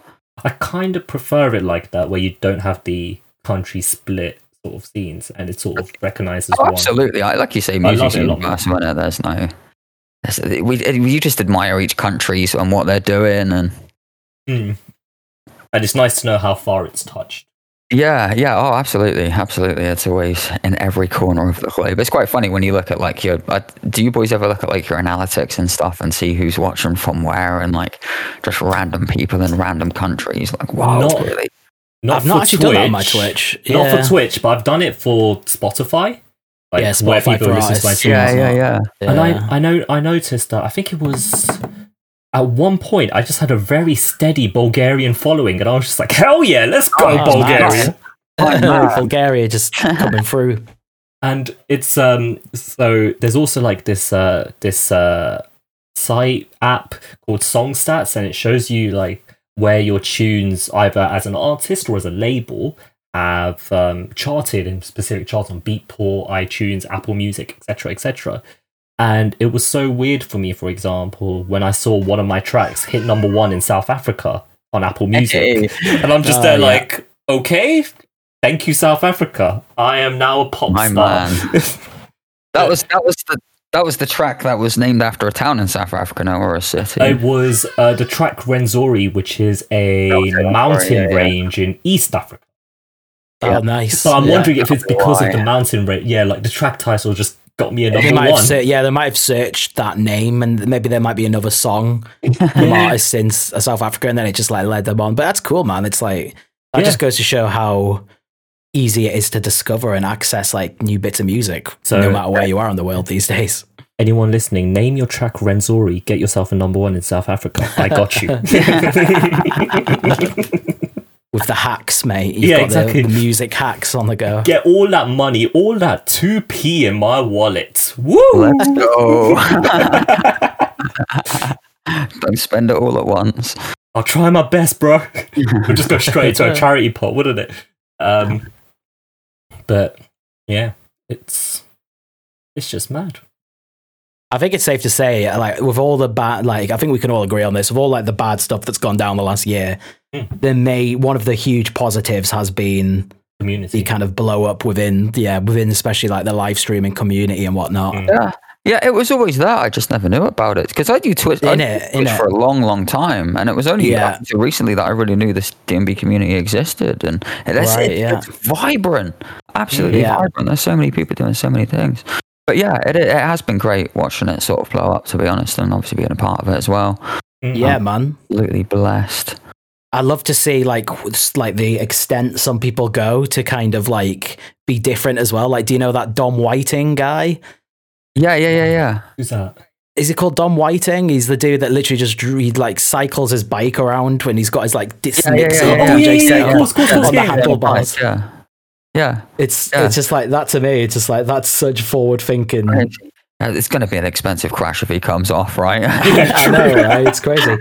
I kind of prefer it like that, where you don't have the country split sort of scenes and it's sort of recognized as one. Absolutely. Like you say, music's universal. You just admire each country and what they're doing. And it's nice to know how far it's touched. Yeah. Oh, absolutely. It's always in every corner of the globe. It's quite funny when you look at like your. Do you boys ever look at like your analytics and stuff and see who's watching from where and like just random people in random countries? Like, wow, really. I've not actually done that on my Twitch. Yeah. Not for Twitch, but I've done it for Spotify. Like, yeah, Spotify for us. Yeah. And I noticed that. I think it was. At one point, I just had a very steady Bulgarian following, and I was just like, hell yeah, let's go, Bulgaria. Nice. Bulgaria just coming through. And it's, so there's also like this site app called Songstats, and it shows you like where your tunes, either as an artist or as a label, have charted in specific charts on Beatport, iTunes, Apple Music, etc., etc. And it was so weird for me, for example, when I saw one of my tracks hit number 1 in South Africa on Apple Music. And I'm just like, okay, thank you, South Africa. I am now a pop star. That was the track that was named after a town in South Africa now, or a city. It was the track Rwenzori, which is a mountain range in East Africa. Oh, nice. So I'm wondering if it's because of the mountain range. Yeah, like the track title just got me a number 1. They might have searched that name, and maybe there might be another song from artists in South Africa, and then it just like led them on. But that's cool, man. It's like that just goes to show how easy it is to discover and access like new bits of music, so, no matter where you are in the world these days. Anyone listening, name your track Rwenzori, get yourself a number 1 in South Africa. I got you. With the hacks, mate. You've got the music hacks on the go. Get all that money, all that 2p in my wallet. Woo! Let's go. Don't spend it all at once. I'll try my best, bro. We'll just go straight to a charity pot, wouldn't it? But yeah, it's just mad. I think it's safe to say, like, with all the bad, like, I think we can all agree on this, with all like the bad stuff that's gone down the last year, one of the huge positives has been community, the kind of blow up within especially like the live streaming community and whatnot. Yeah, it was always that. I just never knew about it because I do Twitch for a long time, and it was only until recently that I really knew this DMB community existed, and it's vibrant, absolutely vibrant. There's so many people doing so many things. But yeah, it has been great watching it sort of blow up, to be honest, and obviously being a part of it as well. Yeah, man. Absolutely blessed. I love to see like the extent some people go to kind of like be different as well. Like, do you know that Dom Whiting guy? Yeah. Who's that? Is he called Dom Whiting? He's the dude that literally just cycles his bike around when he's got his like mixer on the handlebars. Yeah. It's just like that to me. It's just like that's such forward thinking. Right. It's going to be an expensive crash if he comes off, right? Yeah, I know, right? It's crazy.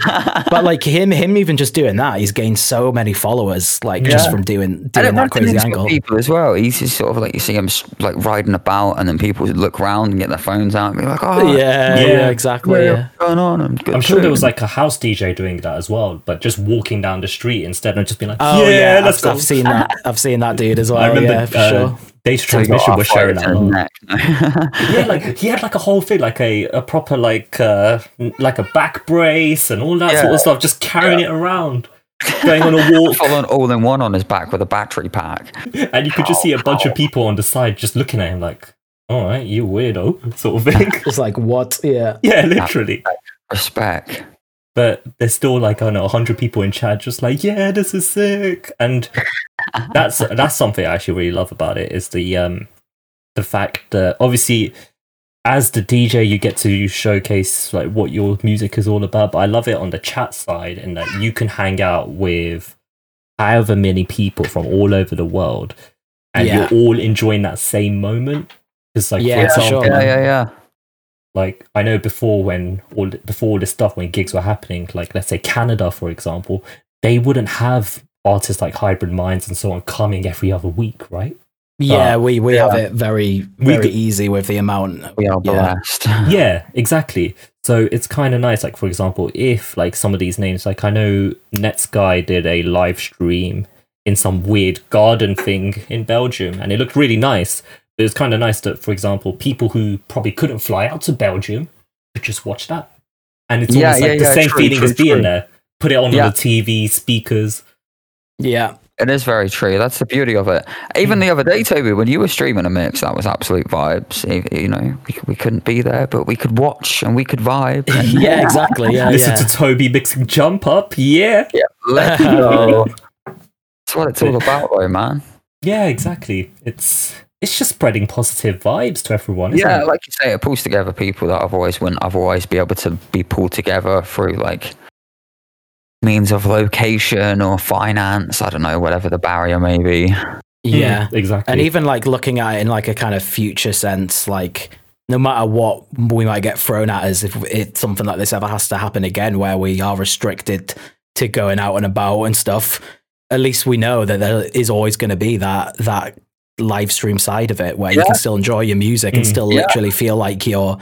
But like him even just doing that, he's gained so many followers, like just from doing that crazy angle. People as well. He's just sort of like you see him like riding about, and then people look around and get their phones out and be like, "Oh, yeah, exactly." Yeah. Going on, I'm sure there was like a house DJ doing that as well, but just walking down the street instead of just being like, "Oh yeah, let's go." I've seen that. I've seen that dude as well. I remember for sure. Data Transmission was sharing that. Yeah, like he had like a whole thing, like a proper like a back brace and all that sort of stuff, just carrying it around, going on a walk, following all in one on his back with a battery pack, and you could just see a bunch of people on the side just looking at him like, "All right, you weirdo," sort of thing. It's like what? Yeah, literally. Respect. But there's still like, I don't know, 100 people in chat just like, yeah, this is sick. And that's something I actually really love about it, is the fact that obviously as the DJ you get to showcase like what your music is all about, but I love it on the chat side in that you can hang out with however many people from all over the world and you're all enjoying that same moment. Because like for example, like I know before all this stuff, when gigs were happening, like let's say Canada for example, they wouldn't have artists like Hybrid Minds and so on coming every other week, right? Yeah, we have it very easy with the amount we are blessed. Yeah, exactly. So it's kind of nice. Like for example, if like some of these names, like I know Netsky did a live stream in some weird garden thing in Belgium, and it looked really nice. It was kind of nice that, for example, people who probably couldn't fly out to Belgium could just watch that. And it's almost like the same feeling as being there. Put it on the TV, speakers. Yeah, it is very true. That's the beauty of it. Even the other day, Toby, when you were streaming a mix, that was absolute vibes. You know, we couldn't be there, but we could watch and we could vibe. Yeah, exactly. Yeah, Listen to Toby mixing Jump Up. Yeah. Yeah, let's go. That's what it's all about, though, man. Yeah, exactly. It's just spreading positive vibes to everyone, isn't it? Yeah, like you say, it pulls together people that otherwise wouldn't otherwise be able to be pulled together through like means of location or finance, I don't know, whatever the barrier may be. Yeah, exactly. And even like looking at it in like a kind of future sense, like no matter what we might get thrown at us, if it's something like this ever has to happen again where we are restricted to going out and about and stuff, at least we know that there is always going to be that live stream side of it where you can still enjoy your music and still literally feel like you're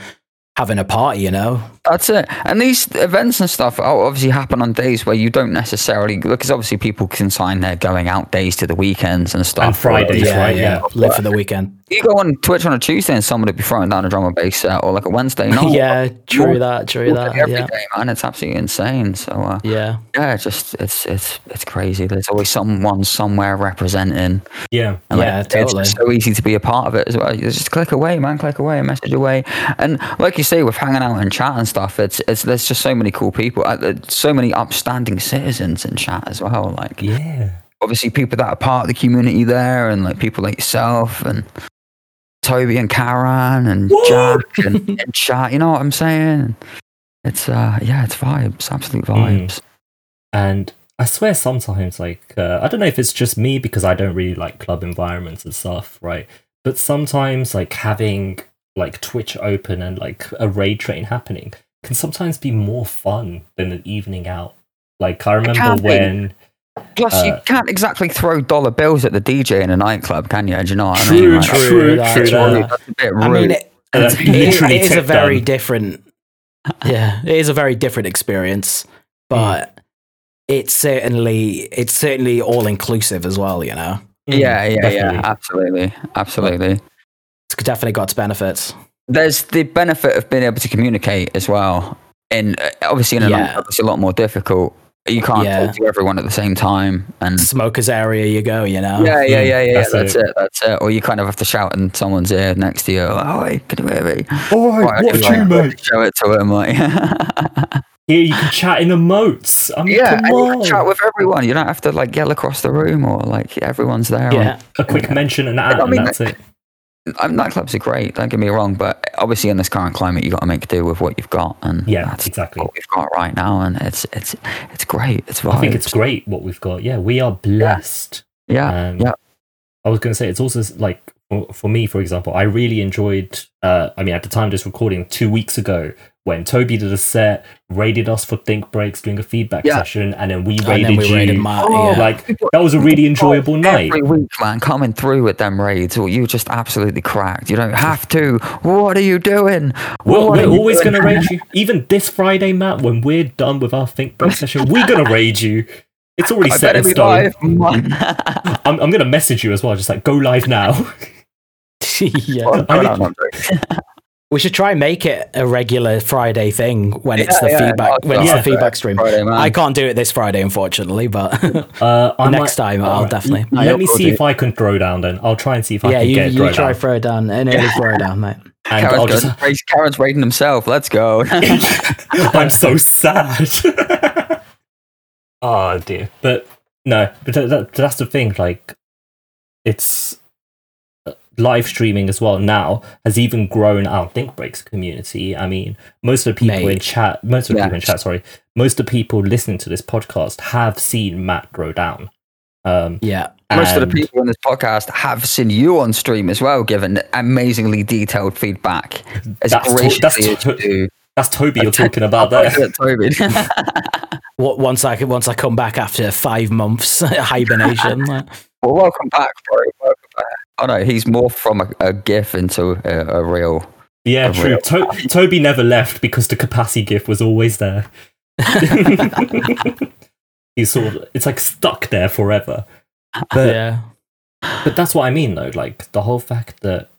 having a party, you know? That's it. And these events and stuff obviously happen on days where you don't necessarily, because obviously people consign their going out days to the weekends and stuff. And Fridays, right? Yeah. Live for the weekend. You go on Twitch on a Tuesday and somebody will be throwing down a drum and bass set, or like a Wednesday night. True that. Every day, man, it's absolutely insane. So it's crazy. There's always someone somewhere representing. Yeah. And totally. It's so easy to be a part of it as well. You just click away, man. Click away, message away, and like you say, with hanging out and chat and stuff, it's there's just so many cool people, so many upstanding citizens in chat as well. Like, obviously people that are part of the community there, and like people like yourself and Toby and Karen and Jack and chat. You know what I'm saying? It's it's vibes, absolute vibes. And I swear, sometimes like I don't know if it's just me because I don't really like club environments and stuff, right? But sometimes like having like Twitch open and like a raid train happening can sometimes be more fun than an evening out. Like I remember when plus you can't exactly throw dollar bills at the DJ in a nightclub, can you? Do you know what I mean? True. That's a bit rude. I mean, it is a very different it is a very different experience, but it's certainly all inclusive as well, you know? Absolutely. It's definitely got its benefits. There's the benefit of being able to communicate as well, and obviously in a nightclub it's a lot more difficult. You can't talk to everyone at the same time, and smokers area you go, you know? That's it. Or you kind of have to shout in someone's ear next to you, like, oh, hey, can you hear me? Mate? Show it to him, like. Here you can chat in emotes. I mean, you can chat with everyone. You don't have to like yell across the room or like everyone's there. Yeah, a quick mention and add, and that's it. Nightclubs are great, don't get me wrong, but obviously in this current climate you got to make do with what you've got, and that's exactly what we've got right now, and it's great. It's vibes. I think it's great what we've got. Yeah, we are blessed. I was going to say, it's also like for me, for example, I really enjoyed at the time this recording 2 weeks ago when Toby did a set, raided us for Think Breaks doing a feedback session, and then we raided you. That was a really enjoyable night. Every week, man, coming through with them raids, or you just absolutely cracked. You don't have to. What are you doing? Well, we're always going to raid you. Even this Friday, Matt, when we're done with our Think Break session, we're going to raid you. It's already set in stone. I'm going to message you as well, just like, go live now. We should try and make it a regular Friday thing when it's the feedback stream. Friday, I can't do it this Friday, unfortunately, but next time I'll definitely. Let me see if I can throw down then. I'll try and see if I can get throw down. Try throw down, an early throw down, mate. And Karen's raiding himself. Let's go. I'm so sad. Oh dear. But no, but that's the thing. Like, it's live streaming as well now has even grown our Think Breaks community. I mean, most of the people in chat, most of the people listening to this podcast have seen Matt go down. Most of the people on this podcast have seen you on stream as well, given amazingly detailed feedback. That's Toby you're talking about there. Toby. Once I come back after 5 months hibernation. Well, welcome back, bro. Welcome back. Oh no, he's morphed from a GIF into a real. Yeah, a true. Real. Toby never left because the Capacity GIF was always there. He's sort of, it's like stuck there forever. But, yeah. But that's what I mean, though. Like, the whole fact that...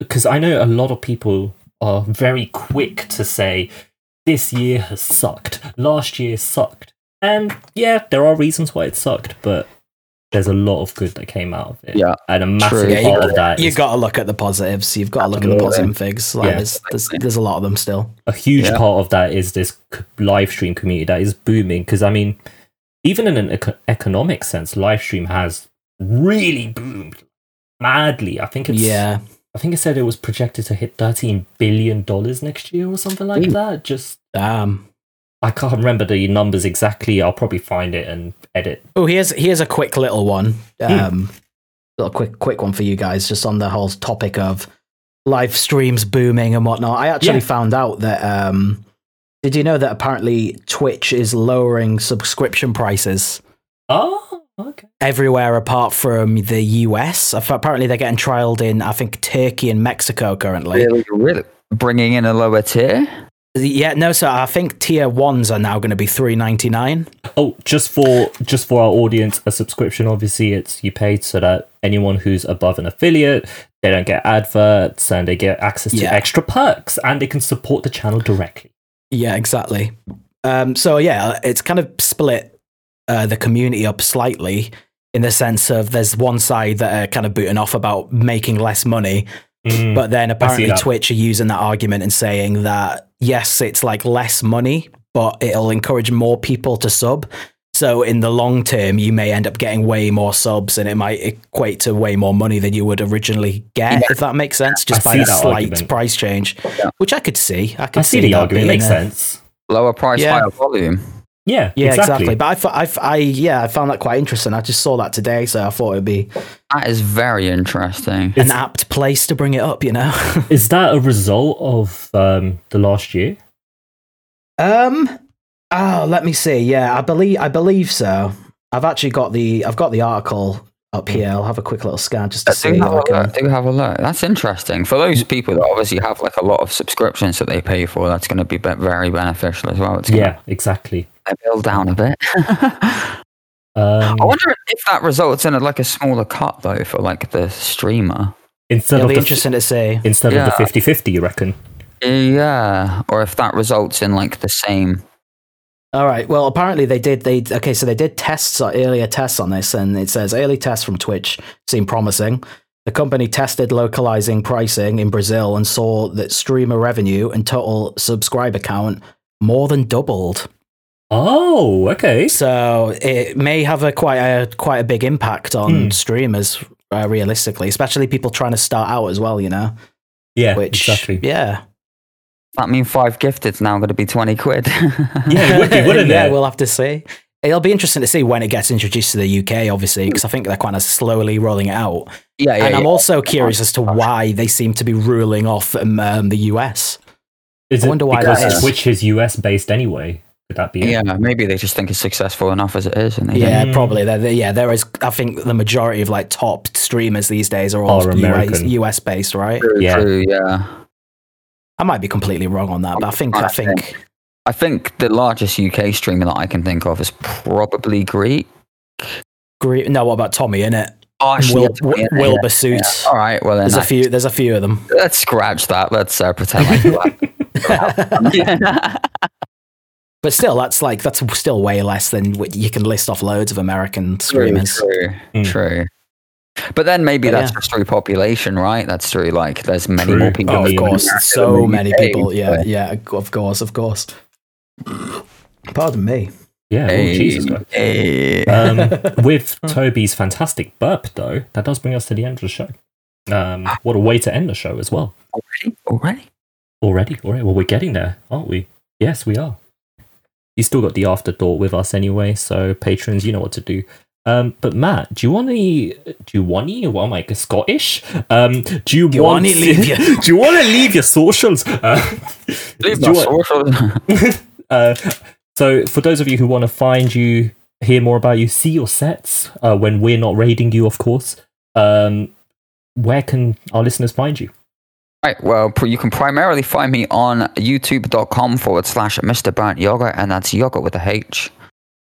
Because I know a lot of people are very quick to say, this year has sucked. Last year sucked. And, yeah, there are reasons why it sucked, but there's a lot of good that came out of it. Yeah. And a massive part of that is... You've got to look at the positives. You've got to look at the positive figs. Like, there's a lot of them still. A huge part of that is this live stream community that is booming. Because, I mean... Even in an economic sense, live stream has really boomed madly. I think it said it was projected to hit $13 billion next year or something like that. Just damn. I can't remember the numbers exactly. I'll probably find it and edit. Oh, here's a quick little one. Little quick one for you guys, just on the whole topic of live streams booming and whatnot. I actually found out that did you know that apparently Twitch is lowering subscription prices? Oh, okay. Everywhere apart from the US. Apparently they're getting trialed in, I think, Turkey and Mexico currently. Really? Bringing in a lower tier? Yeah, no, so I think tier ones are now going to be $3.99. Oh, just for our audience, a subscription, obviously, it's you paid so that anyone who's above an affiliate, they don't get adverts and they get access to extra perks and they can support the channel directly. Yeah, exactly. So yeah, it's kind of split the community up slightly in the sense of there's one side that are kind of booting off about making less money, but then apparently Twitch are using that argument and saying that, yes, it's like less money, but it'll encourage more people to sub. So in the long term, you may end up getting way more subs and it might equate to way more money than you would originally get, if that makes sense, just by a slight price change, which I could see. I could see the argument. It makes sense. Lower price, higher volume. Yeah, exactly. But I found that quite interesting. I just saw that today, so I thought it'd be... That is very interesting. An apt place to bring it up, you know? Is that a result of the last year? Oh, let me see. Yeah, I believe so. I've got the article up here. I'll have a quick little scan just to see. Do have a look. That's interesting for those people that obviously have like a lot of subscriptions that they pay for. That's going to be very beneficial as well. It's exactly. Bill down a bit. I wonder if that results in like a smaller cut though for like the streamer. Instead of the 50-50, you reckon? Yeah, or if that results in like the same. All right. Well, apparently they did earlier tests on this, and it says early tests from Twitch seem promising. The company tested localizing pricing in Brazil and saw that streamer revenue and total subscriber count more than doubled. Oh, okay. So it may have quite a big impact on streamers realistically, especially people trying to start out as well. You know. Yeah. Exactly. Yeah. That means 5 gifted's now going to be 20 quid. Yeah, it would be, wouldn't it? Yeah, we'll have to see. It'll be interesting to see when it gets introduced to the UK, obviously, because I think they're kind of slowly rolling it out. Yeah. I'm also curious as to why they seem to be ruling off the US. I wonder why that is. Because Twitch is US-based anyway. Could that be it? Yeah, maybe they just think it's successful enough as it is. And probably. There is, I think, the majority of like top streamers these days are all US-based, right? True, yeah. I might be completely wrong on that, but I think the largest UK streamer that I can think of is probably Greek. No, what about Tommy, innit? Oh, Wilbur Suits. Yeah. All right, well then there's a few of them. Let's scratch that. Let's pretend like that. But still, that's still way less than you can list off loads of American streamers. True. But then maybe that's just through population, right? That's through, like, there's many more people. Oh, of course, so many people. Yeah, yeah, of course, of course. Pardon me. Yeah, hey, Jesus. Hey. With Toby's fantastic burp, though, that does bring us to the end of the show. What a way to end the show as well. Already? All right. Well, we're getting there, aren't we? Yes, we are. You still got the afterthought with us anyway, so patrons, you know what to do. But Matt, do you want any? Well, I'm like a Scottish. Do you want to leave your socials? Leave my socials. So for those of you who want to find you, hear more about you, see your sets when we're not raiding you, of course. Where can our listeners find you? Right, well, you can primarily find me on youtube.com/Mr. Burnt Yogurt, and that's yogurt with a H,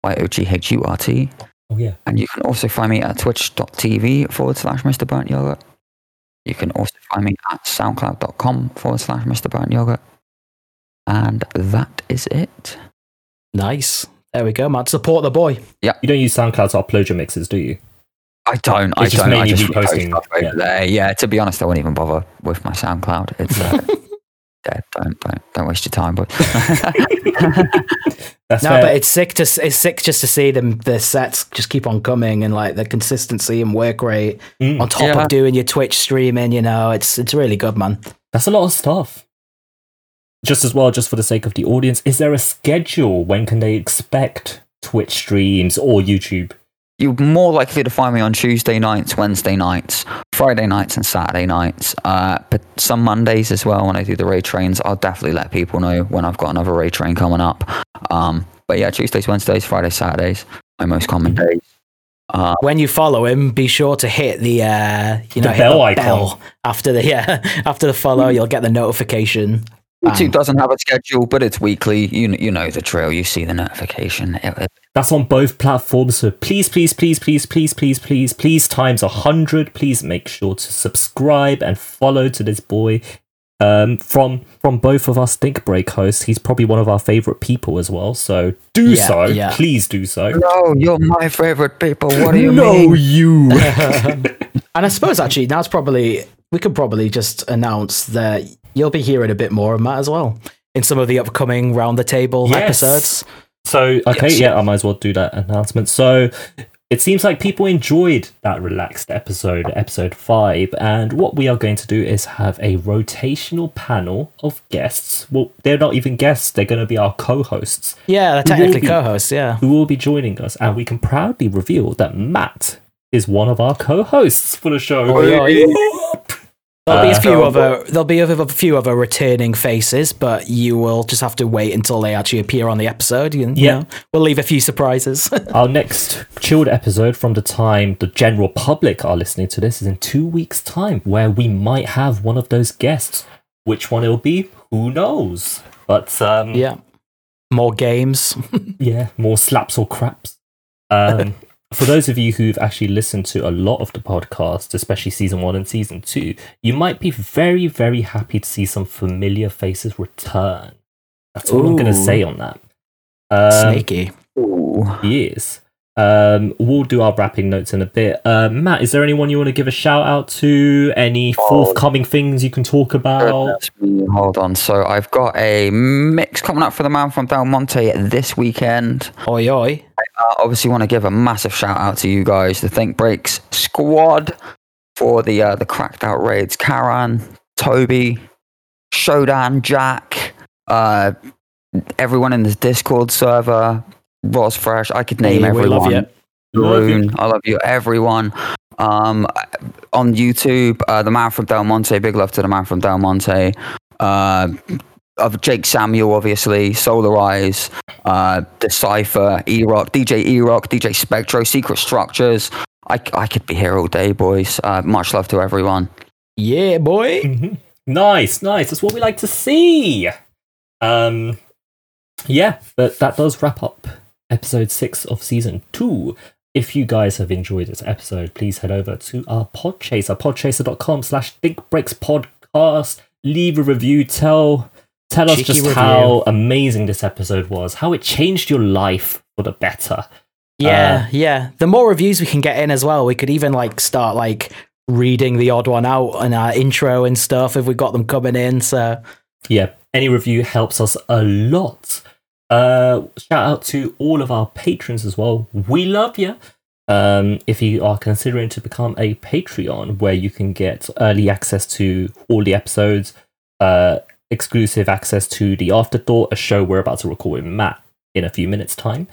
YOGHURT. Oh, yeah. And you can also find me at twitch.tv/Mr. Burnt Yogurt. You can also find me at soundcloud.com/Mr. Burnt Yogurt. And that is it. Nice. There we go, Matt. Support the boy. Yeah. You don't use SoundCloud to upload your mixes, do you? I don't. I just posting stuff over there. Yeah. To be honest, I won't even bother with my SoundCloud. It's yeah, don't waste your time, boy. That's no, fair. But it's sick just to see them. The sets just keep on coming, and like the consistency and work rate on top of doing your Twitch streaming. You know, it's really good, man. That's a lot of stuff. Just as well, just for the sake of the audience, is there a schedule? When can they expect Twitch streams or YouTube? You're more likely to find me on Tuesday nights, Wednesday nights, Friday nights, and Saturday nights. But some Mondays as well, when I do the raid trains, I'll definitely let people know when I've got another raid train coming up. But yeah, Tuesdays, Wednesdays, Fridays, Saturdays, my most common days. When you follow him, be sure to hit the bell icon after the follow. You'll get the notification. YouTube doesn't have a schedule, but it's weekly. You know the drill. You see the notification. That's on both platforms. So please, times 100. Please make sure to subscribe and follow to this boy. From both of us Think Break hosts, he's probably one of our favourite people as well. So please do so. No, you're my favourite people. What do you mean? No, you. And I suppose actually now we could probably just announce that. You'll be hearing a bit more of Matt as well in some of the upcoming Round the Table episodes. So, I might as well do that announcement. So, it seems like people enjoyed that relaxed episode, episode 5. And what we are going to do is have a rotational panel of guests. Well, they're not even guests. They're going to be our co-hosts. Yeah, they're technically co-hosts, yeah. Who will be joining us. And we can proudly reveal that Matt is one of our co-hosts for the show. Oh, yeah. There'll be a few other returning faces, but you will just have to wait until they actually appear on the episode. You know, we'll leave a few surprises. Our next chilled episode, from the time the general public are listening to this, is in 2 weeks' time, where we might have one of those guests. Which one it'll be, who knows? But more games. More slaps or craps. For those of you who've actually listened to a lot of the podcast, especially season 1 and season 2, you might be very, very happy to see some familiar faces return. That's all I'm going to say on that. Sneaky. Yes. We'll do our wrapping notes in a bit. Matt, is there anyone you want to give a shout out to? Any forthcoming things you can talk about? Hold on. So I've got a mix coming up for the Man from Del Monte this weekend. Oi, oi. I obviously want to give a massive shout out to you guys, the Think Breaks squad, for the Cracked Out raids. Karan, Toby, Shodan, Jack, everyone in the Discord server, Ross Fresh. I could name everyone. I love you, everyone. On YouTube, the Man from Del Monte. Big love to the Man from Del Monte. Of Jake Samuel, obviously, Solarize, Decipher, E-Rock, DJ E-Rock, DJ Spectro, Secret Structures. I could be here all day, boys. Much love to everyone. Yeah, boy. Mm-hmm. Nice. That's what we like to see. But that does wrap up episode 6 of season 2. If you guys have enjoyed this episode, please head over to our Podchaser, podchaser.com/thinkbreakspodcast. Leave a review, Tell us just how amazing this episode was, how it changed your life for the better. Yeah. The more reviews we can get in as well, we could even like start like reading the odd one out in our intro and stuff if we got them coming in. So yeah, any review helps us a lot. Shout out to all of our patrons as well. We love you. If you are considering to become a Patreon, where you can get early access to all the episodes, exclusive access to The Afterthought, a show we're about to record with Matt in a few minutes' time,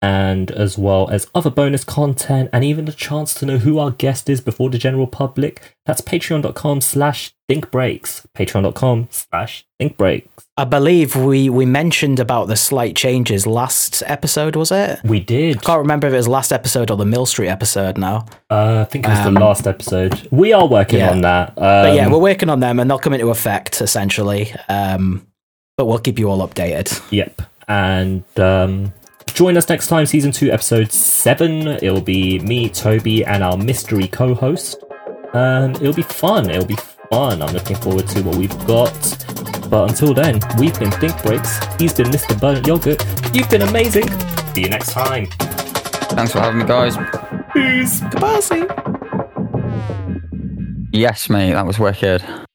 and as well as other bonus content and even a chance to know who our guest is before the general public. That's patreon.com/thinkbreaks. Patreon.com/thinkbreaks. I believe we mentioned about the slight changes last episode, was it? We did. I can't remember if it was last episode or the Mill Street episode now. I think it was the last episode. We are working on that. But yeah, we're working on them and they'll come into effect essentially. But we'll keep you all updated. Yep. And join us next time, Season 2, Episode 7. It'll be me, Toby, and our mystery co-host. It'll be fun. I'm looking forward to what we've got. But until then, we've been Think Breaks. He's been Mr. Burnt Yogurt. You've been amazing. See you next time. Thanks for having me, guys. Peace. Goodbye. Yes, mate. That was wicked.